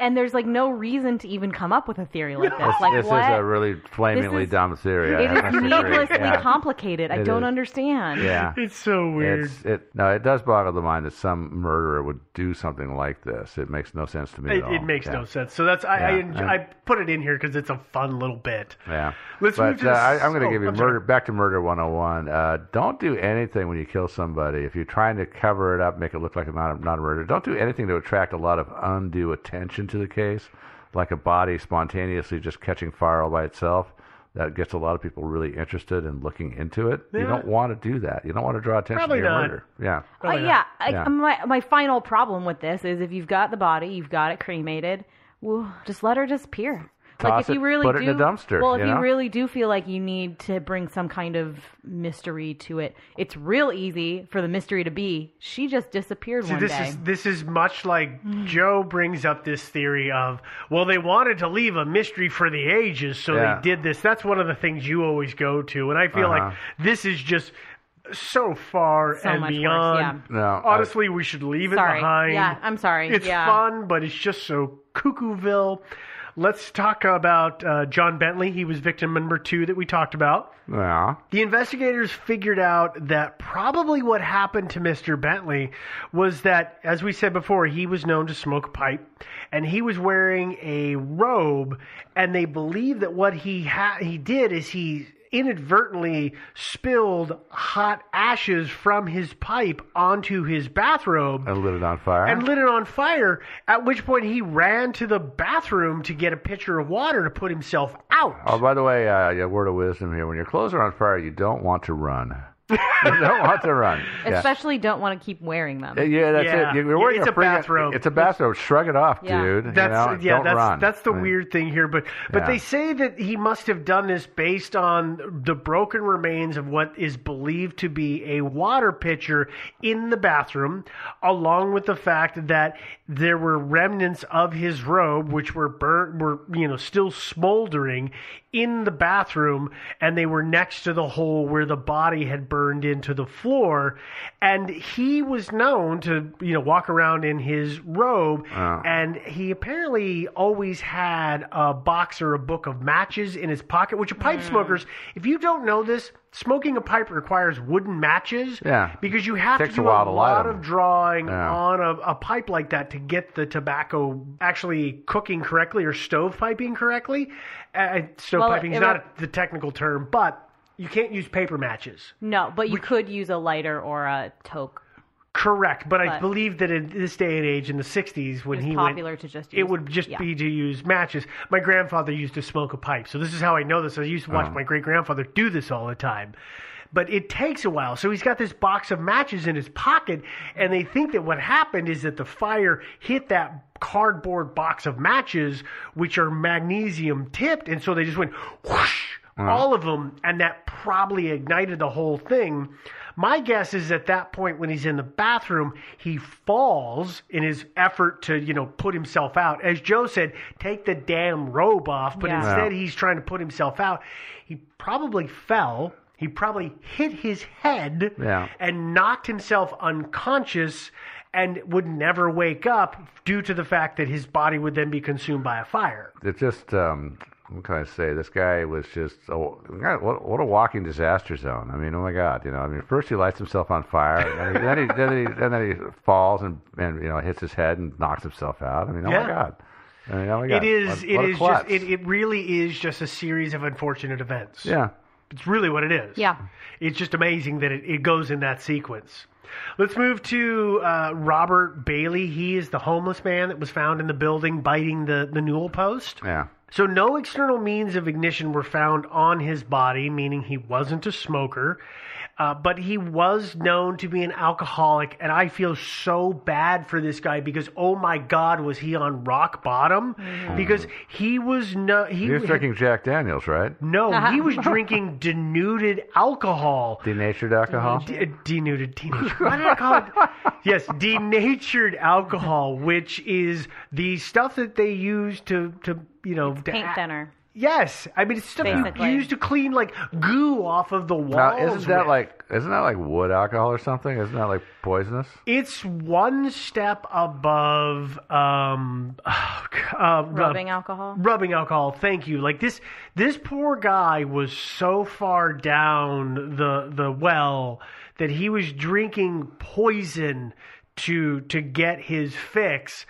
And there's like no reason to even come up with a theory like this. Like, this is a really flamingly dumb theory. It is needlessly complicated. I don't understand. Yeah. It's so weird. It does boggle the mind that some murderer would do something like this. It makes no sense to me at all. It makes no sense. So that's, I put it in here because it's a fun little bit. Yeah. Let's move to this. I'm going to give you back to Murder 101. Don't do anything when you kill somebody. If you're trying to cover it up, make it look like a not a murder, don't do anything to attract a lot of undue attention to the case, like a body spontaneously just catching fire all by itself. That gets a lot of people really interested in looking into it. Yeah. You don't want to do that. You don't want to draw attention to your murder. Yeah. My final problem with this is if you've got the body, you've got it cremated, just let her disappear. Like if you really put it in a dumpster. Well, if you really do feel like you need to bring some kind of mystery to it, it's real easy for the mystery to be she just disappeared one day. This is much like Joe brings up this theory of, well, they wanted to leave a mystery for the ages, so they did this. That's one of the things you always go to, and I feel like this is just so far and beyond. Yeah. No, honestly, we should leave it behind. Yeah, I'm sorry. It's fun, but it's just so cuckoo-ville. Let's talk about John Bentley. He was victim number 2 that we talked about. Yeah. The investigators figured out that probably what happened to Mr. Bentley was that, as we said before, he was known to smoke a pipe, and he was wearing a robe, and they believe that what he did is he inadvertently spilled hot ashes from his pipe onto his bathrobe. And lit it on fire. At which point he ran to the bathroom to get a pitcher of water to put himself out. Oh, by the way, a word of wisdom here. When your clothes are on fire, you don't want to run. Especially don't want to keep wearing them. Yeah, that's it. You're wearing it's a bathrobe. It's a bathrobe. Shrug it off, dude. That's, run. That's the weird thing here. But they say that he must have done this based on the broken remains of what is believed to be a water pitcher in the bathroom, along with the fact that there were remnants of his robe, which were burnt, still smoldering in the bathroom, and they were next to the hole where the body had burned into the floor. And he was known to, walk around in his robe, and he apparently always had a box or a book of matches in his pocket, which are pipe smokers. If you don't know this, smoking a pipe requires wooden matches because you have to do a lot of drawing on a pipe like that to get the tobacco actually cooking correctly or stove piping correctly. Piping is not the technical term, but you can't use paper matches. No, but you could use a lighter or a toke. Correct, but I believe that in this day and age, in the 60s, when he went, it would just be to use matches. My grandfather used to smoke a pipe, so this is how I know this. I used to watch my great-grandfather do this all the time. But it takes a while. So he's got this box of matches in his pocket, and they think that what happened is that the fire hit that cardboard box of matches, which are magnesium-tipped, and so they just went whoosh, all of them, and that probably ignited the whole thing. My guess is at that point when he's in the bathroom, he falls in his effort to, put himself out. As Joe said, take the damn robe off, but instead he's trying to put himself out. He probably fell He probably hit his head and knocked himself unconscious and would never wake up due to the fact that his body would then be consumed by a fire. It just, what can I say? This guy was just, what a walking disaster zone. I mean, oh my God, you know, I mean, first he lights himself on fire, and then he falls and, you know, hits his head and knocks himself out. I mean, oh my God. I mean, oh my God. It really is just a series of unfortunate events. Yeah. It's really what it is. Yeah. It's just amazing that it goes in that sequence. Let's move to Robert Bailey. He is the homeless man that was found in the building biting the newel post. Yeah. So no external means of ignition were found on his body, meaning he wasn't a smoker. But he was known to be an alcoholic, and I feel so bad for this guy because, oh my God, was he on rock bottom? Mm. Because he was he was drinking Jack Daniels, right? No, he was drinking denuded alcohol. Denatured alcohol? Denatured. Why did I call it? Yes, denatured alcohol, which is the stuff that they use to you know, it's paint thinner. Yes, I mean, it's stuff you use to clean like goo off of the walls. Now, isn't that like wood alcohol or something? Isn't that like poisonous? It's one step above rubbing alcohol. Rubbing alcohol. Thank you. Like this poor guy was so far down the well that he was drinking poison to get his fix.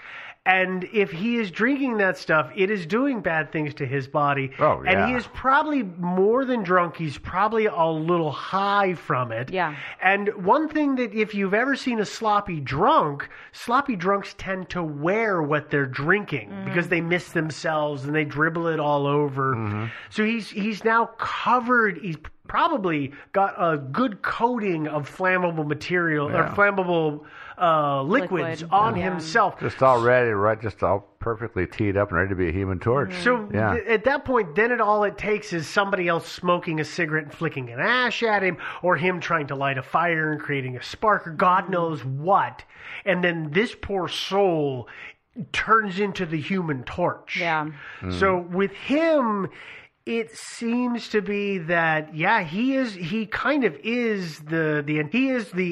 And if he is drinking that stuff, it is doing bad things to his body. Oh, yeah. And he is probably more than drunk. He's probably a little high from it. Yeah. And one thing that if you've ever seen a sloppy drunk, sloppy drunks tend to wear what they're drinking because they miss themselves and they dribble it all over. Mm-hmm. So he's now covered. He's probably got a good coating of flammable material or flammable liquids on himself. Just all ready, right? Just all perfectly teed up and ready to be a human torch. So at that point, then all it takes is somebody else smoking a cigarette and flicking an ash at him, or him trying to light a fire and creating a spark, or God knows what. And then this poor soul turns into the human torch. Yeah. Mm. So with him, it seems to be that he is the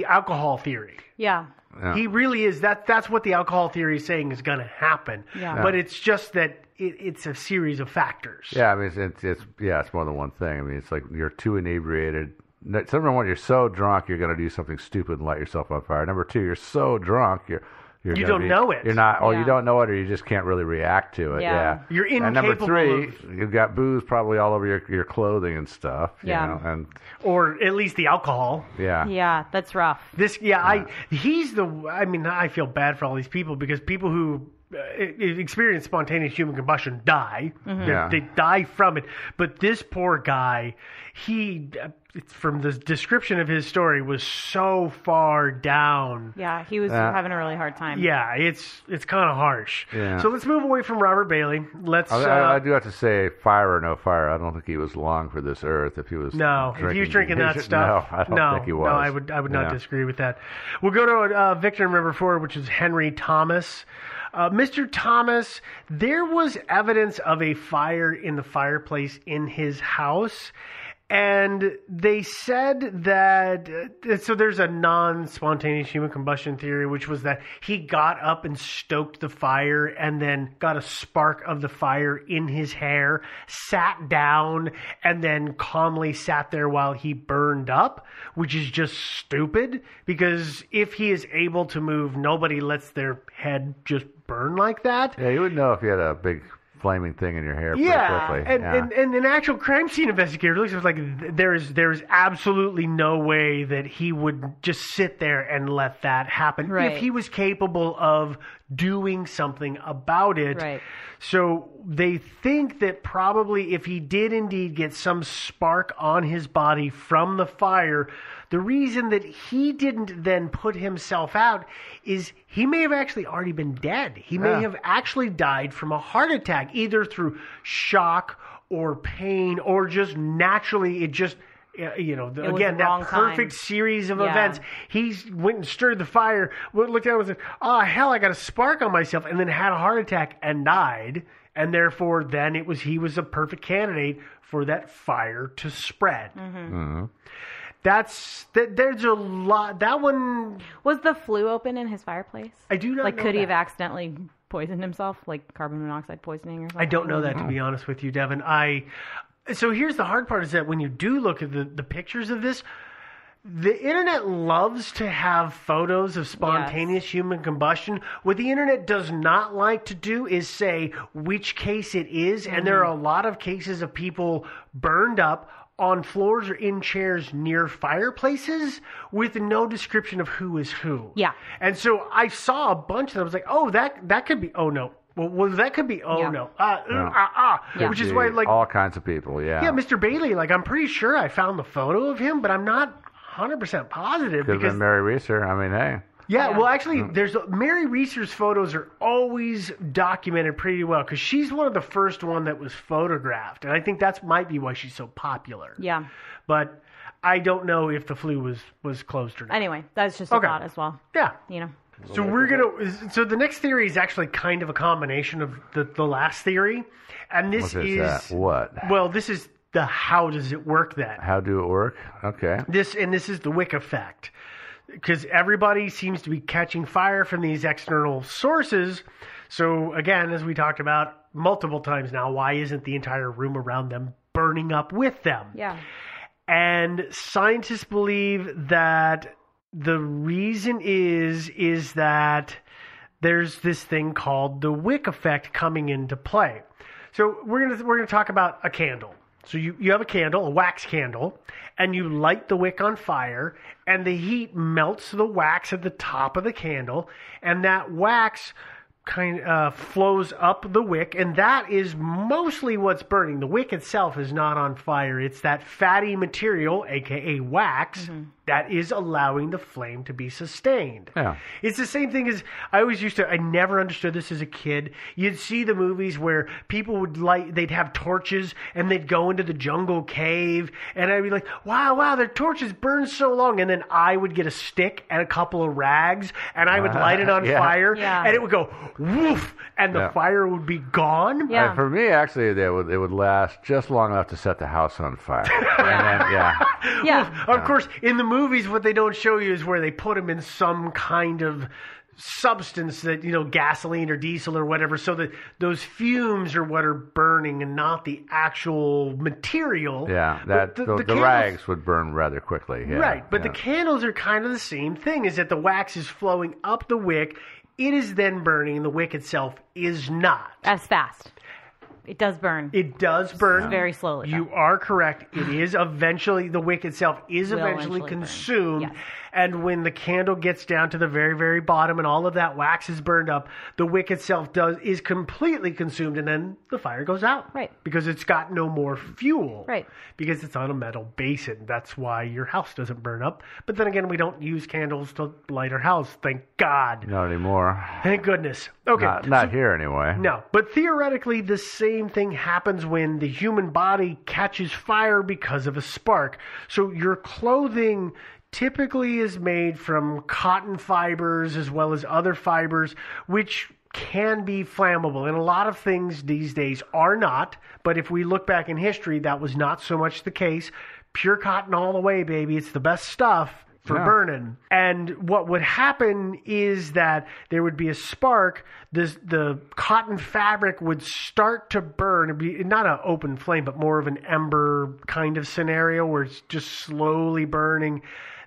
alcohol theory. Yeah. Yeah. He really is. That's what the alcohol theory is saying is going to happen. Yeah. But it's just that it's a series of factors. Yeah, I mean, it's more than one thing. I mean, it's like you're too inebriated. Number one, you're so drunk, you're going to do something stupid and light yourself on fire. Number two, you're so drunk, you don't know it. You're not, or you don't know it, or you just can't really react to it. Yeah. You're incapable. And number three, you've got booze probably all over your clothing and stuff. Yeah. You know, or at least the alcohol. Yeah. Yeah, that's rough. I feel bad for all these people because people who experience spontaneous human combustion die. Mm-hmm. They die from it. But this poor guy, he... from the description of his story, was so far down. Yeah, he was having a really hard time. Yeah, it's kind of harsh. Yeah. So let's move away from Robert Bailey. Let's. I do have to say, fire or no fire, I don't think he was long for this earth. If he was drinking that stuff, no, I don't think he was. No, I would not disagree with that. We'll go to victim in number 4, which is Henry Thomas. Mr. Thomas, there was evidence of a fire in the fireplace in his house. And they said that, so there's a non-spontaneous human combustion theory, which was that he got up and stoked the fire and then got a spark of the fire in his hair, sat down, and then calmly sat there while he burned up, which is just stupid because if he is able to move, nobody lets their head just burn like that. Yeah, you would know if you had a big... flaming thing in your hair pretty quickly. And an actual crime scene investigator looks at it like there is absolutely no way that he would just sit there and let that happen if he was capable of doing something about it. Right. So they think that probably if he did indeed get some spark on his body from the fire, the reason that he didn't then put himself out is he may have actually already been dead. He may have actually died from a heart attack, either through shock or pain or just naturally it just you know, again, that perfect series of events. He went and stirred the fire, looked down and said, oh, hell, I got a spark on myself, and then had a heart attack and died. And therefore, then he was a perfect candidate for that fire to spread. Mm-hmm. Mm-hmm. There's a lot. That one. Was the flue open in his fireplace? I do not know. Like, could he have accidentally poisoned himself? Like carbon monoxide poisoning or something? I don't know that, to be honest with you, Devin. So here's the hard part, is that when you do look at the pictures of this, the internet loves to have photos of spontaneous human combustion. What the internet does not like to do is say which case it is. Mm-hmm. And there are a lot of cases of people burned up on floors or in chairs near fireplaces with no description of who is who. Yeah. And so I saw a bunch of them. I was like, oh, that could be, oh, no. Well, that could be, oh, no. Yeah. Which is why, like... all kinds of people, Yeah, Mr. Bailey, like, I'm pretty sure I found the photo of him, but I'm not 100% positive. Could have been Mary Reeser. I mean, hey. Yeah, well, actually, there's Mary Reeser's photos are always documented pretty well because she's one of the first one that was photographed, and I think that might be why she's so popular. Yeah. But I don't know if the flu was closed or not. Anyway, that's just a thought as well. Yeah. You know. So we're gonna. So the next theory is actually kind of a combination of the last theory, and this is what? Well, this is the how does it work then? How do it work? Okay. This is the Wick effect. Because everybody seems to be catching fire from these external sources. So, again, as we talked about multiple times now, why isn't the entire room around them burning up with them? Yeah. And scientists believe that the reason is that there's this thing called the Wick effect coming into play. So we're gonna talk about a candle. So you have a candle, a wax candle, and you light the wick on fire, and the heat melts the wax at the top of the candle, and that wax kind of flows up the wick, and that is mostly what's burning. The wick itself is not on fire. It's that fatty material, a.k.a. wax, that is allowing the flame to be sustained. Yeah. It's the same thing as I never understood this as a kid. You'd see the movies where people would they'd have torches and they'd go into the jungle cave, and I'd be like, wow, their torches burn so long. And then I would get a stick and a couple of rags, and I would light it on fire, and it would go woof, and the fire would be gone. Yeah. And for me, actually, it would last just long enough to set the house on fire. And then, Well, of course, in the movies, what they don't show you is where they put them in some kind of substance that, you know, gasoline or diesel or whatever, so that those fumes are what are burning and not the actual material. Yeah, that the candles, rags would burn rather quickly. Yeah, right, but the candles are kind of the same thing, is that the wax is flowing up the wick. It is then burning, and the wick itself is not. As fast. It does burn. It does burn. Just very slowly. You are correct. It is eventually, the wick itself is eventually consumed. Yes. And when the candle gets down to the very, very bottom and all of that wax is burned up, the wick itself is completely consumed, and then the fire goes out. Right. Because it's got no more fuel. Right. Because it's on a metal basin. That's why your house doesn't burn up. But then again, we don't use candles to light our house. Thank God. Not anymore. Thank goodness. Okay. Not here anyway. No. But theoretically, the same thing happens when the human body catches fire because of a spark. So your clothing typically is made from cotton fibers as well as other fibers, which can be flammable. And a lot of things these days are not. But if we look back in history, that was not so much the case. Pure cotton all the way, baby. It's the best stuff for burning. And what would happen is that there would be a spark. The cotton fabric would start to burn. It'd be not an open flame, but more of an ember kind of scenario where it's just slowly burning.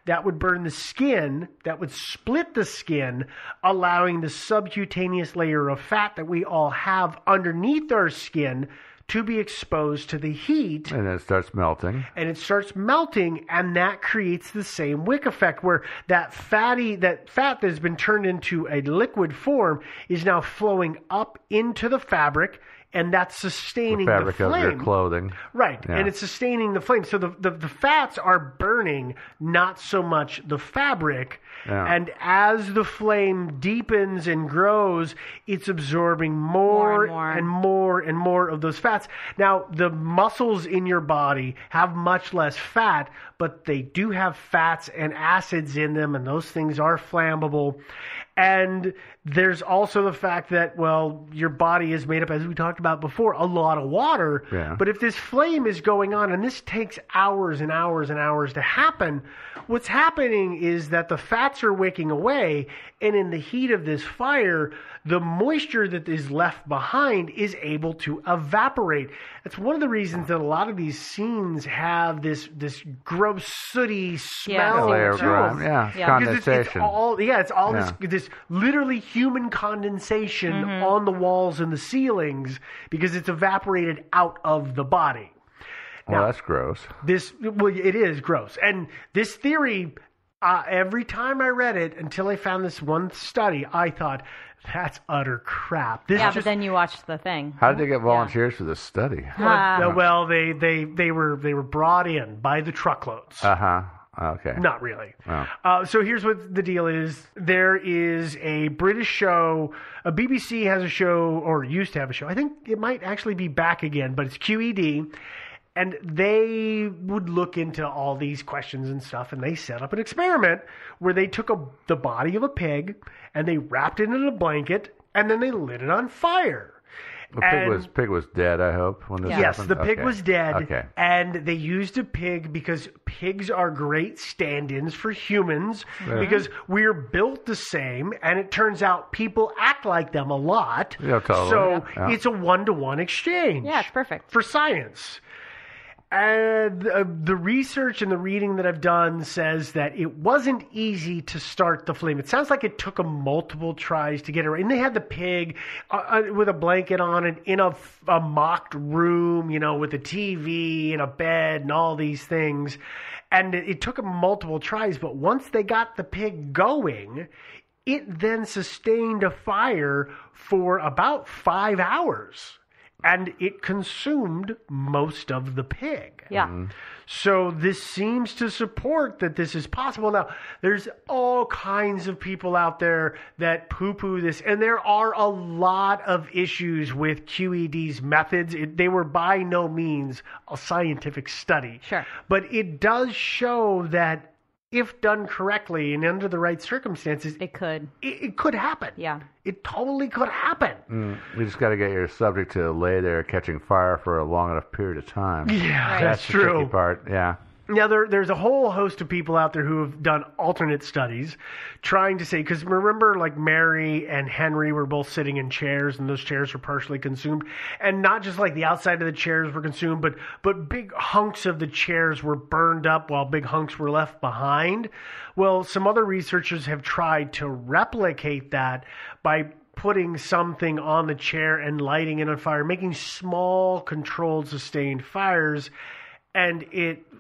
That would burn the skin, that would split the skin, allowing the subcutaneous layer of fat that we all have underneath our skin to be exposed to the heat. And then it starts melting. And that creates the same wick effect where that fat that has been turned into a liquid form is now flowing up into the fabric, and that's sustaining the flame. The fabric of your clothing. Right, yeah. And it's sustaining the flame. So the fats are burning, not so much the fabric. Yeah. And as the flame deepens and grows, it's absorbing more and more of those fats. fats. Now, the muscles in your body have much less fat, but they do have fats and acids in them, and those things are flammable. And there's also the fact that, well, your body is made up, as we talked about before, a lot of water. Yeah. But if this flame is going on, and this takes hours and hours and hours to happen, what's happening is that the fats are wicking away, and in the heat of this fire, the moisture that is left behind is able to evaporate. That's one of the reasons that a lot of these scenes have this gross, sooty smell. Yeah, condensation. It's all this literally human condensation on the walls and the ceilings because it's evaporated out of the body. Now, that's gross. It is gross. And this theory, every time I read it until I found this one study, I thought, that's utter crap. But then you watched the thing. How did they get volunteers for this study? Well, they were brought in by the truckloads. Okay. Not really. Oh. So here's what the deal is. There is a British show. A BBC has a show, or used to have a show. I think it might actually be back again, but it's QED. And they would look into all these questions and stuff, and they set up an experiment where they took the body of a pig and they wrapped it in a blanket, and then they lit it on fire. The pig was dead, I hope, when this happened? Yes, the pig was dead, and they used a pig because pigs are great stand-ins for humans because we're built the same, and it turns out people act like them a lot. Yeah, totally. So it's a one-to-one exchange. Yeah, it's perfect. For science. And the research and the reading that I've done says that it wasn't easy to start the flame. It sounds like it took them multiple tries to get it right. And they had the pig with a blanket on it in a mocked room, with a TV and a bed and all these things. And it took them multiple tries. But once they got the pig going, it then sustained a fire for about 5 hours. And it consumed most of the pig. Yeah. Mm. So this seems to support that this is possible. Now, there's all kinds of people out there that poo-poo this. And there are a lot of issues with QED's methods. They were by no means a scientific study. Sure. But it does show that if done correctly and under the right circumstances, it could happen. Yeah. It totally could happen. You just got to get your subject to lay there catching fire for a long enough period of time. Yeah, right. That's true. That's the tricky part, yeah. Now, there's a whole host of people out there who have done alternate studies trying to say, because remember, like, Mary and Henry were both sitting in chairs, and those chairs were partially consumed. And not just, like, the outside of the chairs were consumed, but big hunks of the chairs were burned up while big hunks were left behind. Well, some other researchers have tried to replicate that by putting something on the chair and lighting it on fire, making small, controlled, sustained fires. And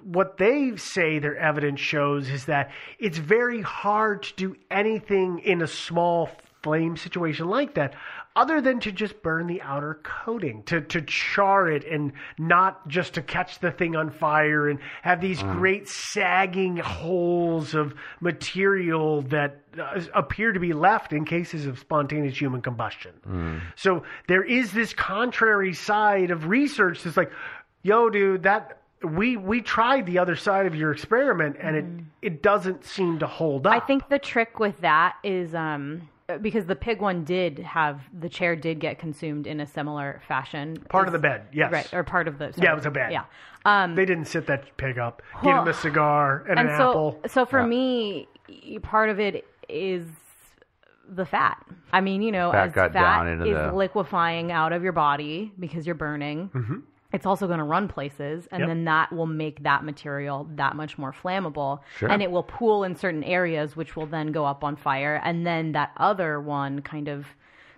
what they say their evidence shows is that it's very hard to do anything in a small flame situation like that other than to just burn the outer coating, to char it, and not just to catch the thing on fire and have these great sagging holes of material that appear to be left in cases of spontaneous human combustion. So there is this contrary side of research that's like, yo, dude, that... We tried the other side of your experiment, and it doesn't seem to hold up. I think the trick with that is because the pig one the chair did get consumed in a similar fashion. Part of the bed, yes. Right, or part of the... Sorry. Yeah, it was a bed. Yeah. They didn't sit that pig up. Give him a cigar and an apple. So for me, part of it is the fat. I mean, fat is liquefying out of your body because you're burning. Mm-hmm. It's also going to run places, and then that will make that material that much more flammable. Sure. And it will pool in certain areas, which will then go up on fire. And then that other one kind of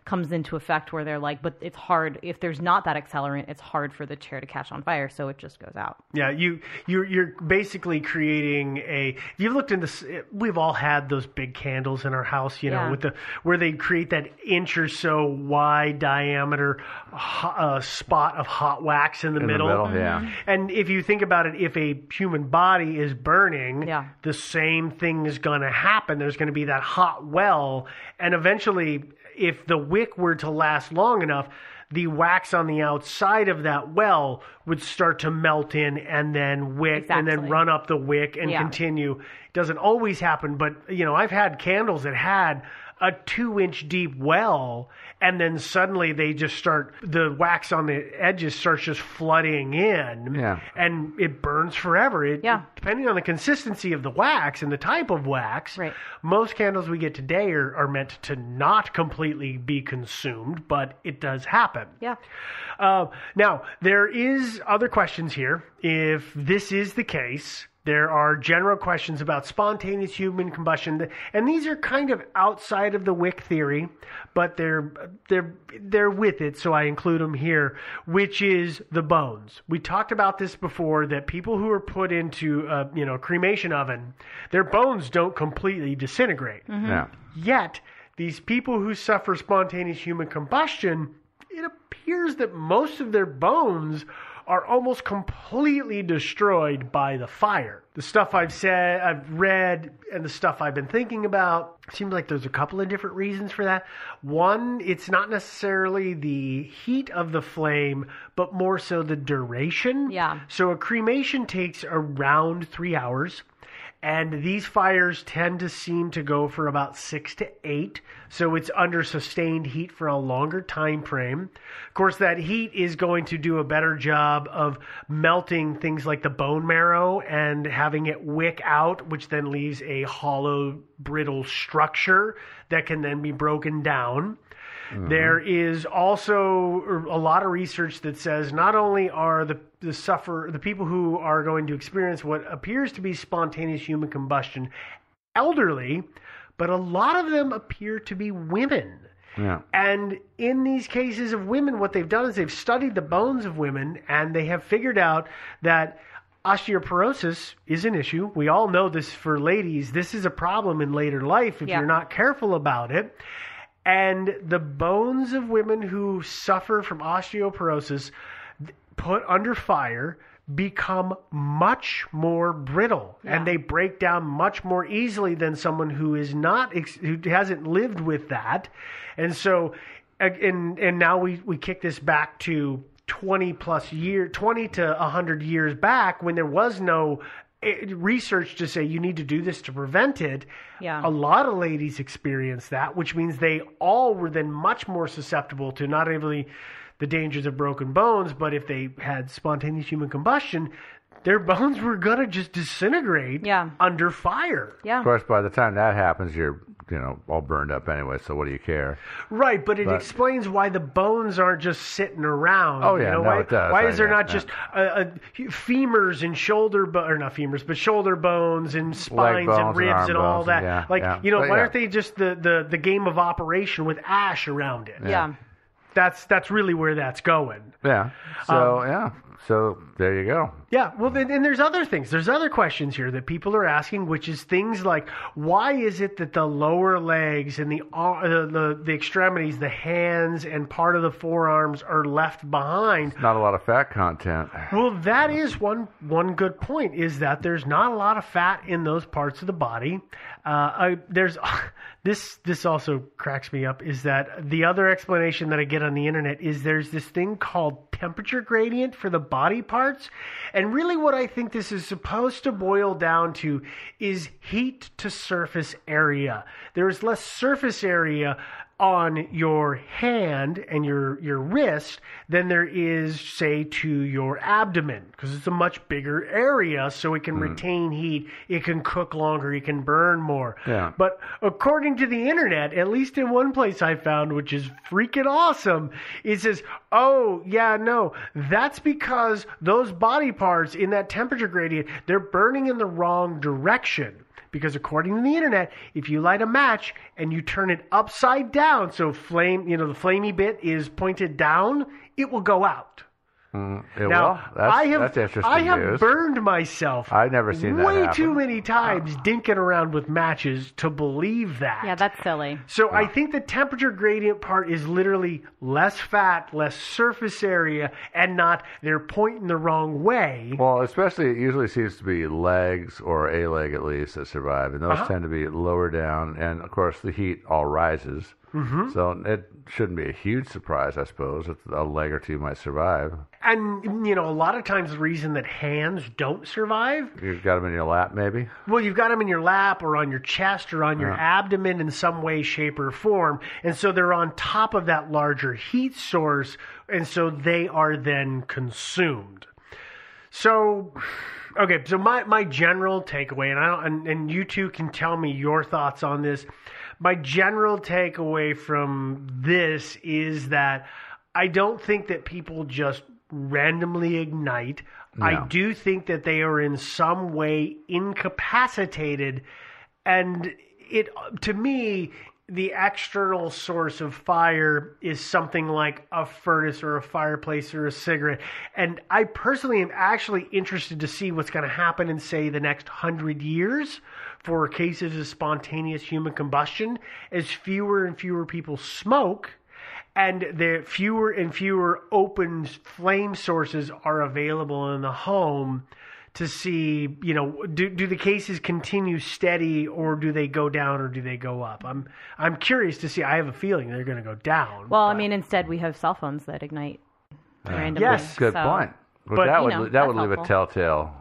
comes into effect where they're like, but it's hard. If there's not that accelerant, it's hard for the chair to catch on fire, so it just goes out. Yeah, you're basically creating a... If you've looked into... We've all had those big candles in our house, with where they create that inch or so wide diameter spot of hot wax in the middle. And if you think about it, if a human body is burning, the same thing is going to happen. There's going to be that hot well, and eventually... If the wick were to last long enough, the wax on the outside of that well would start to melt in and then wick and then run up the wick and continue. It doesn't always happen, but you know, I've had candles that had a 2-inch deep well, and then suddenly they just start, the wax on the edges starts just flooding in, and it burns forever. It, depending on the consistency of the wax and the type of wax, most candles we get today are meant to not completely be consumed, but it does happen. Now, there is other questions here. If this is the case... There are general questions about spontaneous human combustion, and these are kind of outside of the wick theory, but they're with it, so I include them here, which is the bones. We talked about this before, that people who are put into a cremation oven, their bones don't completely disintegrate. Yet, these people who suffer spontaneous human combustion, it appears that most of their bones are almost completely destroyed by the fire. The stuff I've read, and the stuff I've been thinking about, seems like there's a couple of different reasons for that. One, it's not necessarily the heat of the flame, but more so the duration. So a cremation takes around 3 hours. And these fires tend to seem to go for about 6 to 8, so it's under sustained heat for a longer time frame. Of course, that heat is going to do a better job of melting things like the bone marrow and having it wick out, which then leaves a hollow, brittle structure that can then be broken down. There is also a lot of research that says not only are the people who are going to experience what appears to be spontaneous human combustion elderly, but a lot of them appear to be women. And in these cases of women, what they've done is they've studied the bones of women, and they have figured out that osteoporosis is an issue. We all know this for ladies. This is a problem in later life if you're not careful about it. And the bones of women who suffer from osteoporosis put under fire become much more brittle, and they break down much more easily than someone who hasn't lived with that. And so, and now we kick this back to 20 to 100 years back, when there was no research to say you need to do this to prevent it. A lot of ladies experience that, which means they all were then much more susceptible to not only the dangers of broken bones, but if they had spontaneous human combustion, their bones were going to just disintegrate under fire. Of course, by the time that happens, you're all burned up anyway, so what do you care? Right, but it explains why the bones aren't just sitting around. It does. Why is there not just femurs and shoulder bones, or not femurs, but shoulder bones and spines bones and ribs and all that? Why aren't they just the game of operation with ash around it? That's really where that's going. So there you go. Well, then there's other things. There's other questions here that people are asking, which is things like, why is it that the lower legs and the extremities, the hands and part of the forearms are left behind? It's not a lot of fat content. Well, that is one good point, is that there's not a lot of fat in those parts of the body. There's this also cracks me up, is that the other explanation that I get on the internet is there's this thing called temperature gradient for the body parts. And really what I think this is supposed to boil down to is heat to surface area. There is less surface area on your hand and your wrist than there is, say, to your abdomen, because it's a much bigger area, so it can retain heat, it can cook longer, it can burn more. But according to the internet, at least in one place I found, which is freaking awesome, it says, that's because those body parts in that temperature gradient, they're burning in the wrong direction. Because according to the internet, if you light a match and you turn it upside down, so the flamey bit is pointed down, it will go out. That's interesting. I have burned myself. I've never seen that happen. Way too many times dinking around with matches to believe that. Yeah, that's silly. So I think the temperature gradient part is literally less fat, less surface area, and not they're pointing the wrong way. Well, especially it usually seems to be legs, or a leg at least, that survive, and those tend to be lower down, and of course the heat all rises. Mm-hmm. So it shouldn't be a huge surprise, I suppose, if a leg or two might survive. And, you know, a lot of times the reason that hands don't survive... You've got them in your lap, maybe? Well, you've got them in your lap or on your chest or on your abdomen in some way, shape, or form. And so they're on top of that larger heat source, and so they are then consumed. So... Okay, so my general takeaway, and I you two can tell me your thoughts on this. My general takeaway from this is that I don't think that people just randomly ignite. No. I do think that they are in some way incapacitated, and it to me, the external source of fire is something like a furnace or a fireplace or a cigarette. And I personally am actually interested to see what's going to happen in, say, the next 100 years for cases of spontaneous human combustion, as fewer and fewer people smoke and the fewer and fewer open flame sources are available in the home, to see, you know, do the cases continue steady, or do they go down, or do they go up? I'm curious to see. I have a feeling they're going to go down. Well, but... I mean, instead we have cell phones that ignite randomly. Yes, good point. Well, but that would leave a telltale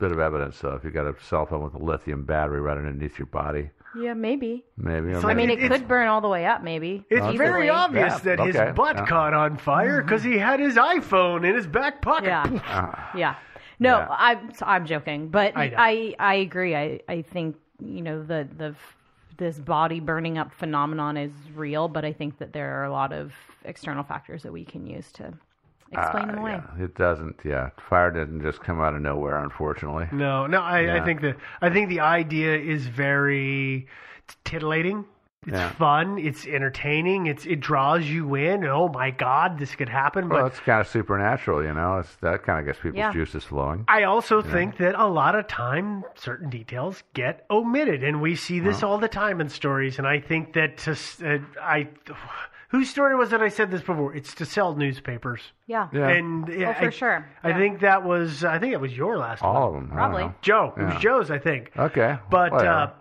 bit of evidence, though, if you got a cell phone with a lithium battery right underneath your body. Yeah, maybe. Like, I mean, it could burn all the way up, maybe. It's very obvious that his butt caught on fire because he had his iPhone in his back pocket. Yeah. No, yeah. I'm joking, but I agree. I think, you know, this body burning up phenomenon is real, but I think that there are a lot of external factors that we can use to explain them away. Yeah. It doesn't. Yeah, fire doesn't just come out of nowhere, unfortunately. No. I think the idea is very titillating. It's fun. It's entertaining. It draws you in. Oh my God, this could happen. Well, it's kind of supernatural, you know. That kind of gets people's juices flowing. I also think that a lot of time, certain details get omitted, and we see this all the time in stories. And I think that whose story was it? I said this before. It's to sell newspapers. Yeah. And for sure. Yeah. I think it was your last one. All of them. Probably. Joe. It was Joe's, I think. Okay. But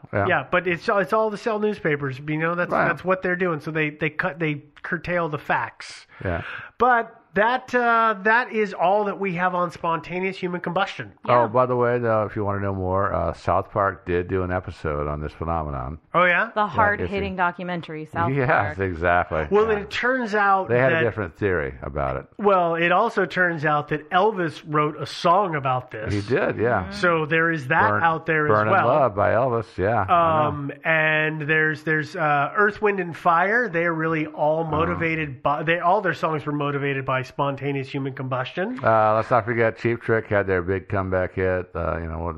but it's all to sell newspapers. You know, that's what they're doing. So they curtail the facts. Yeah. But that is all that we have on spontaneous human combustion. Yeah. Oh, by the way, though, if you want to know more, South Park did do an episode on this phenomenon. Oh, yeah? The hard-hitting documentary, South Park. Yes, exactly. Well, it turns out they had a different theory about it. Well, it also turns out that Elvis wrote a song about this. He did, yeah. So there is that out there as well. Burn in Love by Elvis, yeah. And there's Earth, Wind, and Fire. They're really all motivated by... All their songs were motivated by spontaneous human combustion. Let's not forget Cheap Trick had their big comeback hit. You know,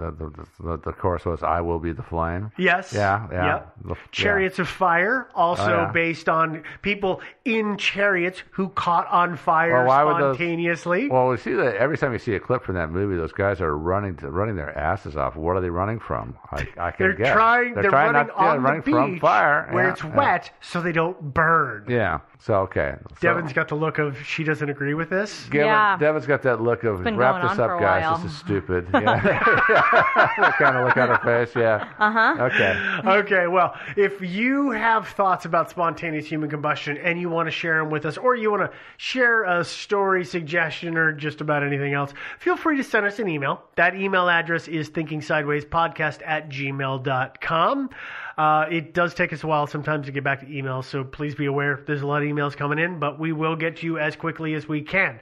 the chorus was "I Will Be the Flame." Yes. Yeah. Yep. Chariots of Fire, also based on people in chariots who caught on fire spontaneously. We see that every time you see a clip from that movie, those guys are running their asses off. What are they running from? I can guess. They're trying running not to on running the beach from fire where it's wet, so they don't burn. Yeah. So okay. Devin's got the look of she doesn't agree with this? Devin's got that look of wrap this up, guys. This is stupid. Yeah. That kind of look on her face. Yeah. Okay. Well, if you have thoughts about spontaneous human combustion and you want to share them with us, or you want to share a story suggestion or just about anything else, feel free to send us an email. That email address is thinkingsidewayspodcast@gmail.com. It does take us a while sometimes to get back to emails, so please be aware there's a lot of emails coming in, but we will get you as quickly as we can.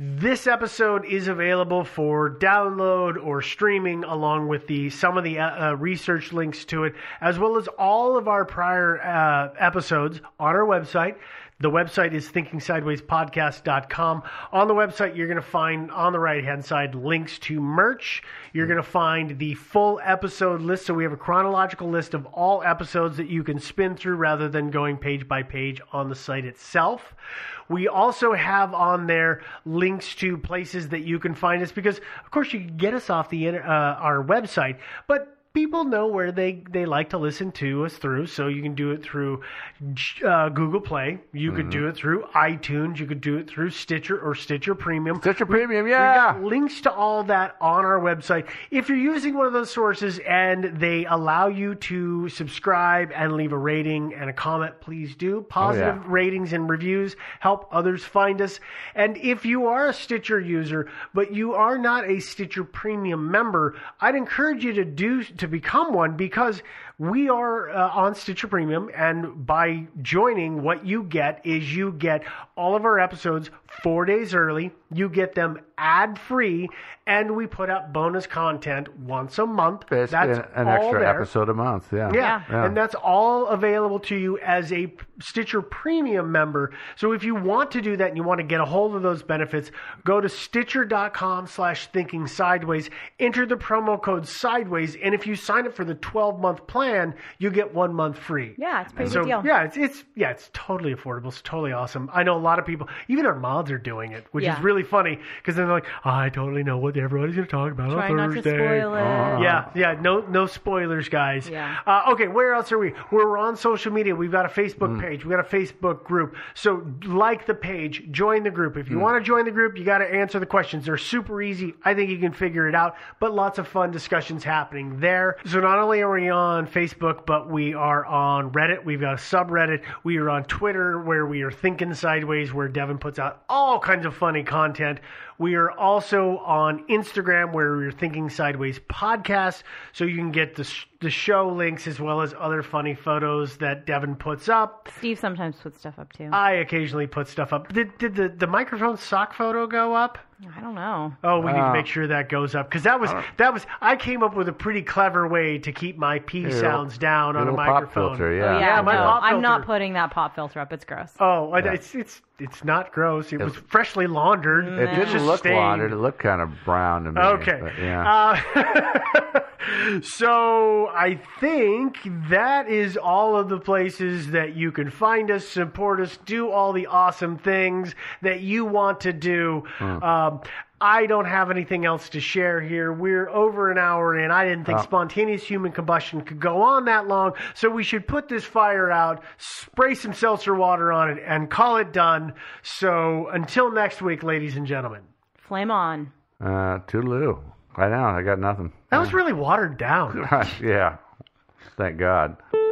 This episode is available for download or streaming along with some of the research links to it, as well as all of our prior episodes on our website. The website is thinkingsidewayspodcast.com. On the website, you're going to find, on the right-hand side, links to merch. You're going to find the full episode list. So we have a chronological list of all episodes that you can spin through rather than going page by page on the site itself. We also have on there links to places that you can find us because, of course, you can get us off our website, but... people know where they like to listen to us through. So you can do it through Google Play. You could do it through iTunes. You could do it through Stitcher or Stitcher Premium. Stitcher Premium, yeah. We've got links to all that on our website. If you're using one of those sources and they allow you to subscribe and leave a rating and a comment, please do. Positive ratings and reviews help others find us. And if you are a Stitcher user, but you are not a Stitcher Premium member, I'd encourage you to become one, because we are on Stitcher Premium, and by joining, what you get is you get all of our episodes 4 days early, you get them ad-free, and we put out bonus content once a month. Basically, that's an extra episode a month, yeah. And that's all available to you as a Stitcher Premium member. So if you want to do that and you want to get a hold of those benefits, go to Stitcher.com/Thinking Sideways, enter the promo code Sideways, and if you sign up for the 12-month plan, you get 1 month free. Yeah, it's pretty good deal. Yeah, it's totally affordable. It's totally awesome. I know a lot of people, even our mods are doing it, which is really funny, because they're like, oh, I totally know what everybody's going to talk about on Thursday. Try not to spoil it. No spoilers, guys. Yeah. Okay, where else are we? We're on social media. We've got a Facebook page. We've got a Facebook group. So like the page, join the group. If you want to join the group, you got to answer the questions. They're super easy. I think you can figure it out, but lots of fun discussions happening there. So not only are we on Facebook, but we are on Reddit. We've got a subreddit. We are on Twitter, where we are Thinking Sideways, where Devin puts out all kinds of funny content. We are also on Instagram, where we're Thinking Sideways Podcast, so you can get the show links as well as other funny photos that Devin puts up. Steve sometimes puts stuff up, too. I occasionally put stuff up. Did the microphone sock photo go up? I don't know. Oh, we need to make sure that goes up, because that was. I came up with a pretty clever way to keep my pee sounds down on a microphone. Pop filter, pop filter. I'm not putting that pop filter up. It's gross. Oh, yeah. It's not gross. It was freshly laundered. It didn't look laundered. It looked kind of brown to me. Okay. But So I think that is all of the places that you can find us, support us, do all the awesome things that you want to do. I don't have anything else to share here. We're over an hour in. I didn't think spontaneous human combustion could go on that long, so we should put this fire out, spray some seltzer water on it, and call it done. So until next week, ladies and gentlemen. Flame on. Toodaloo. Right now, I got nothing. That was really watered down. Yeah. Thank God.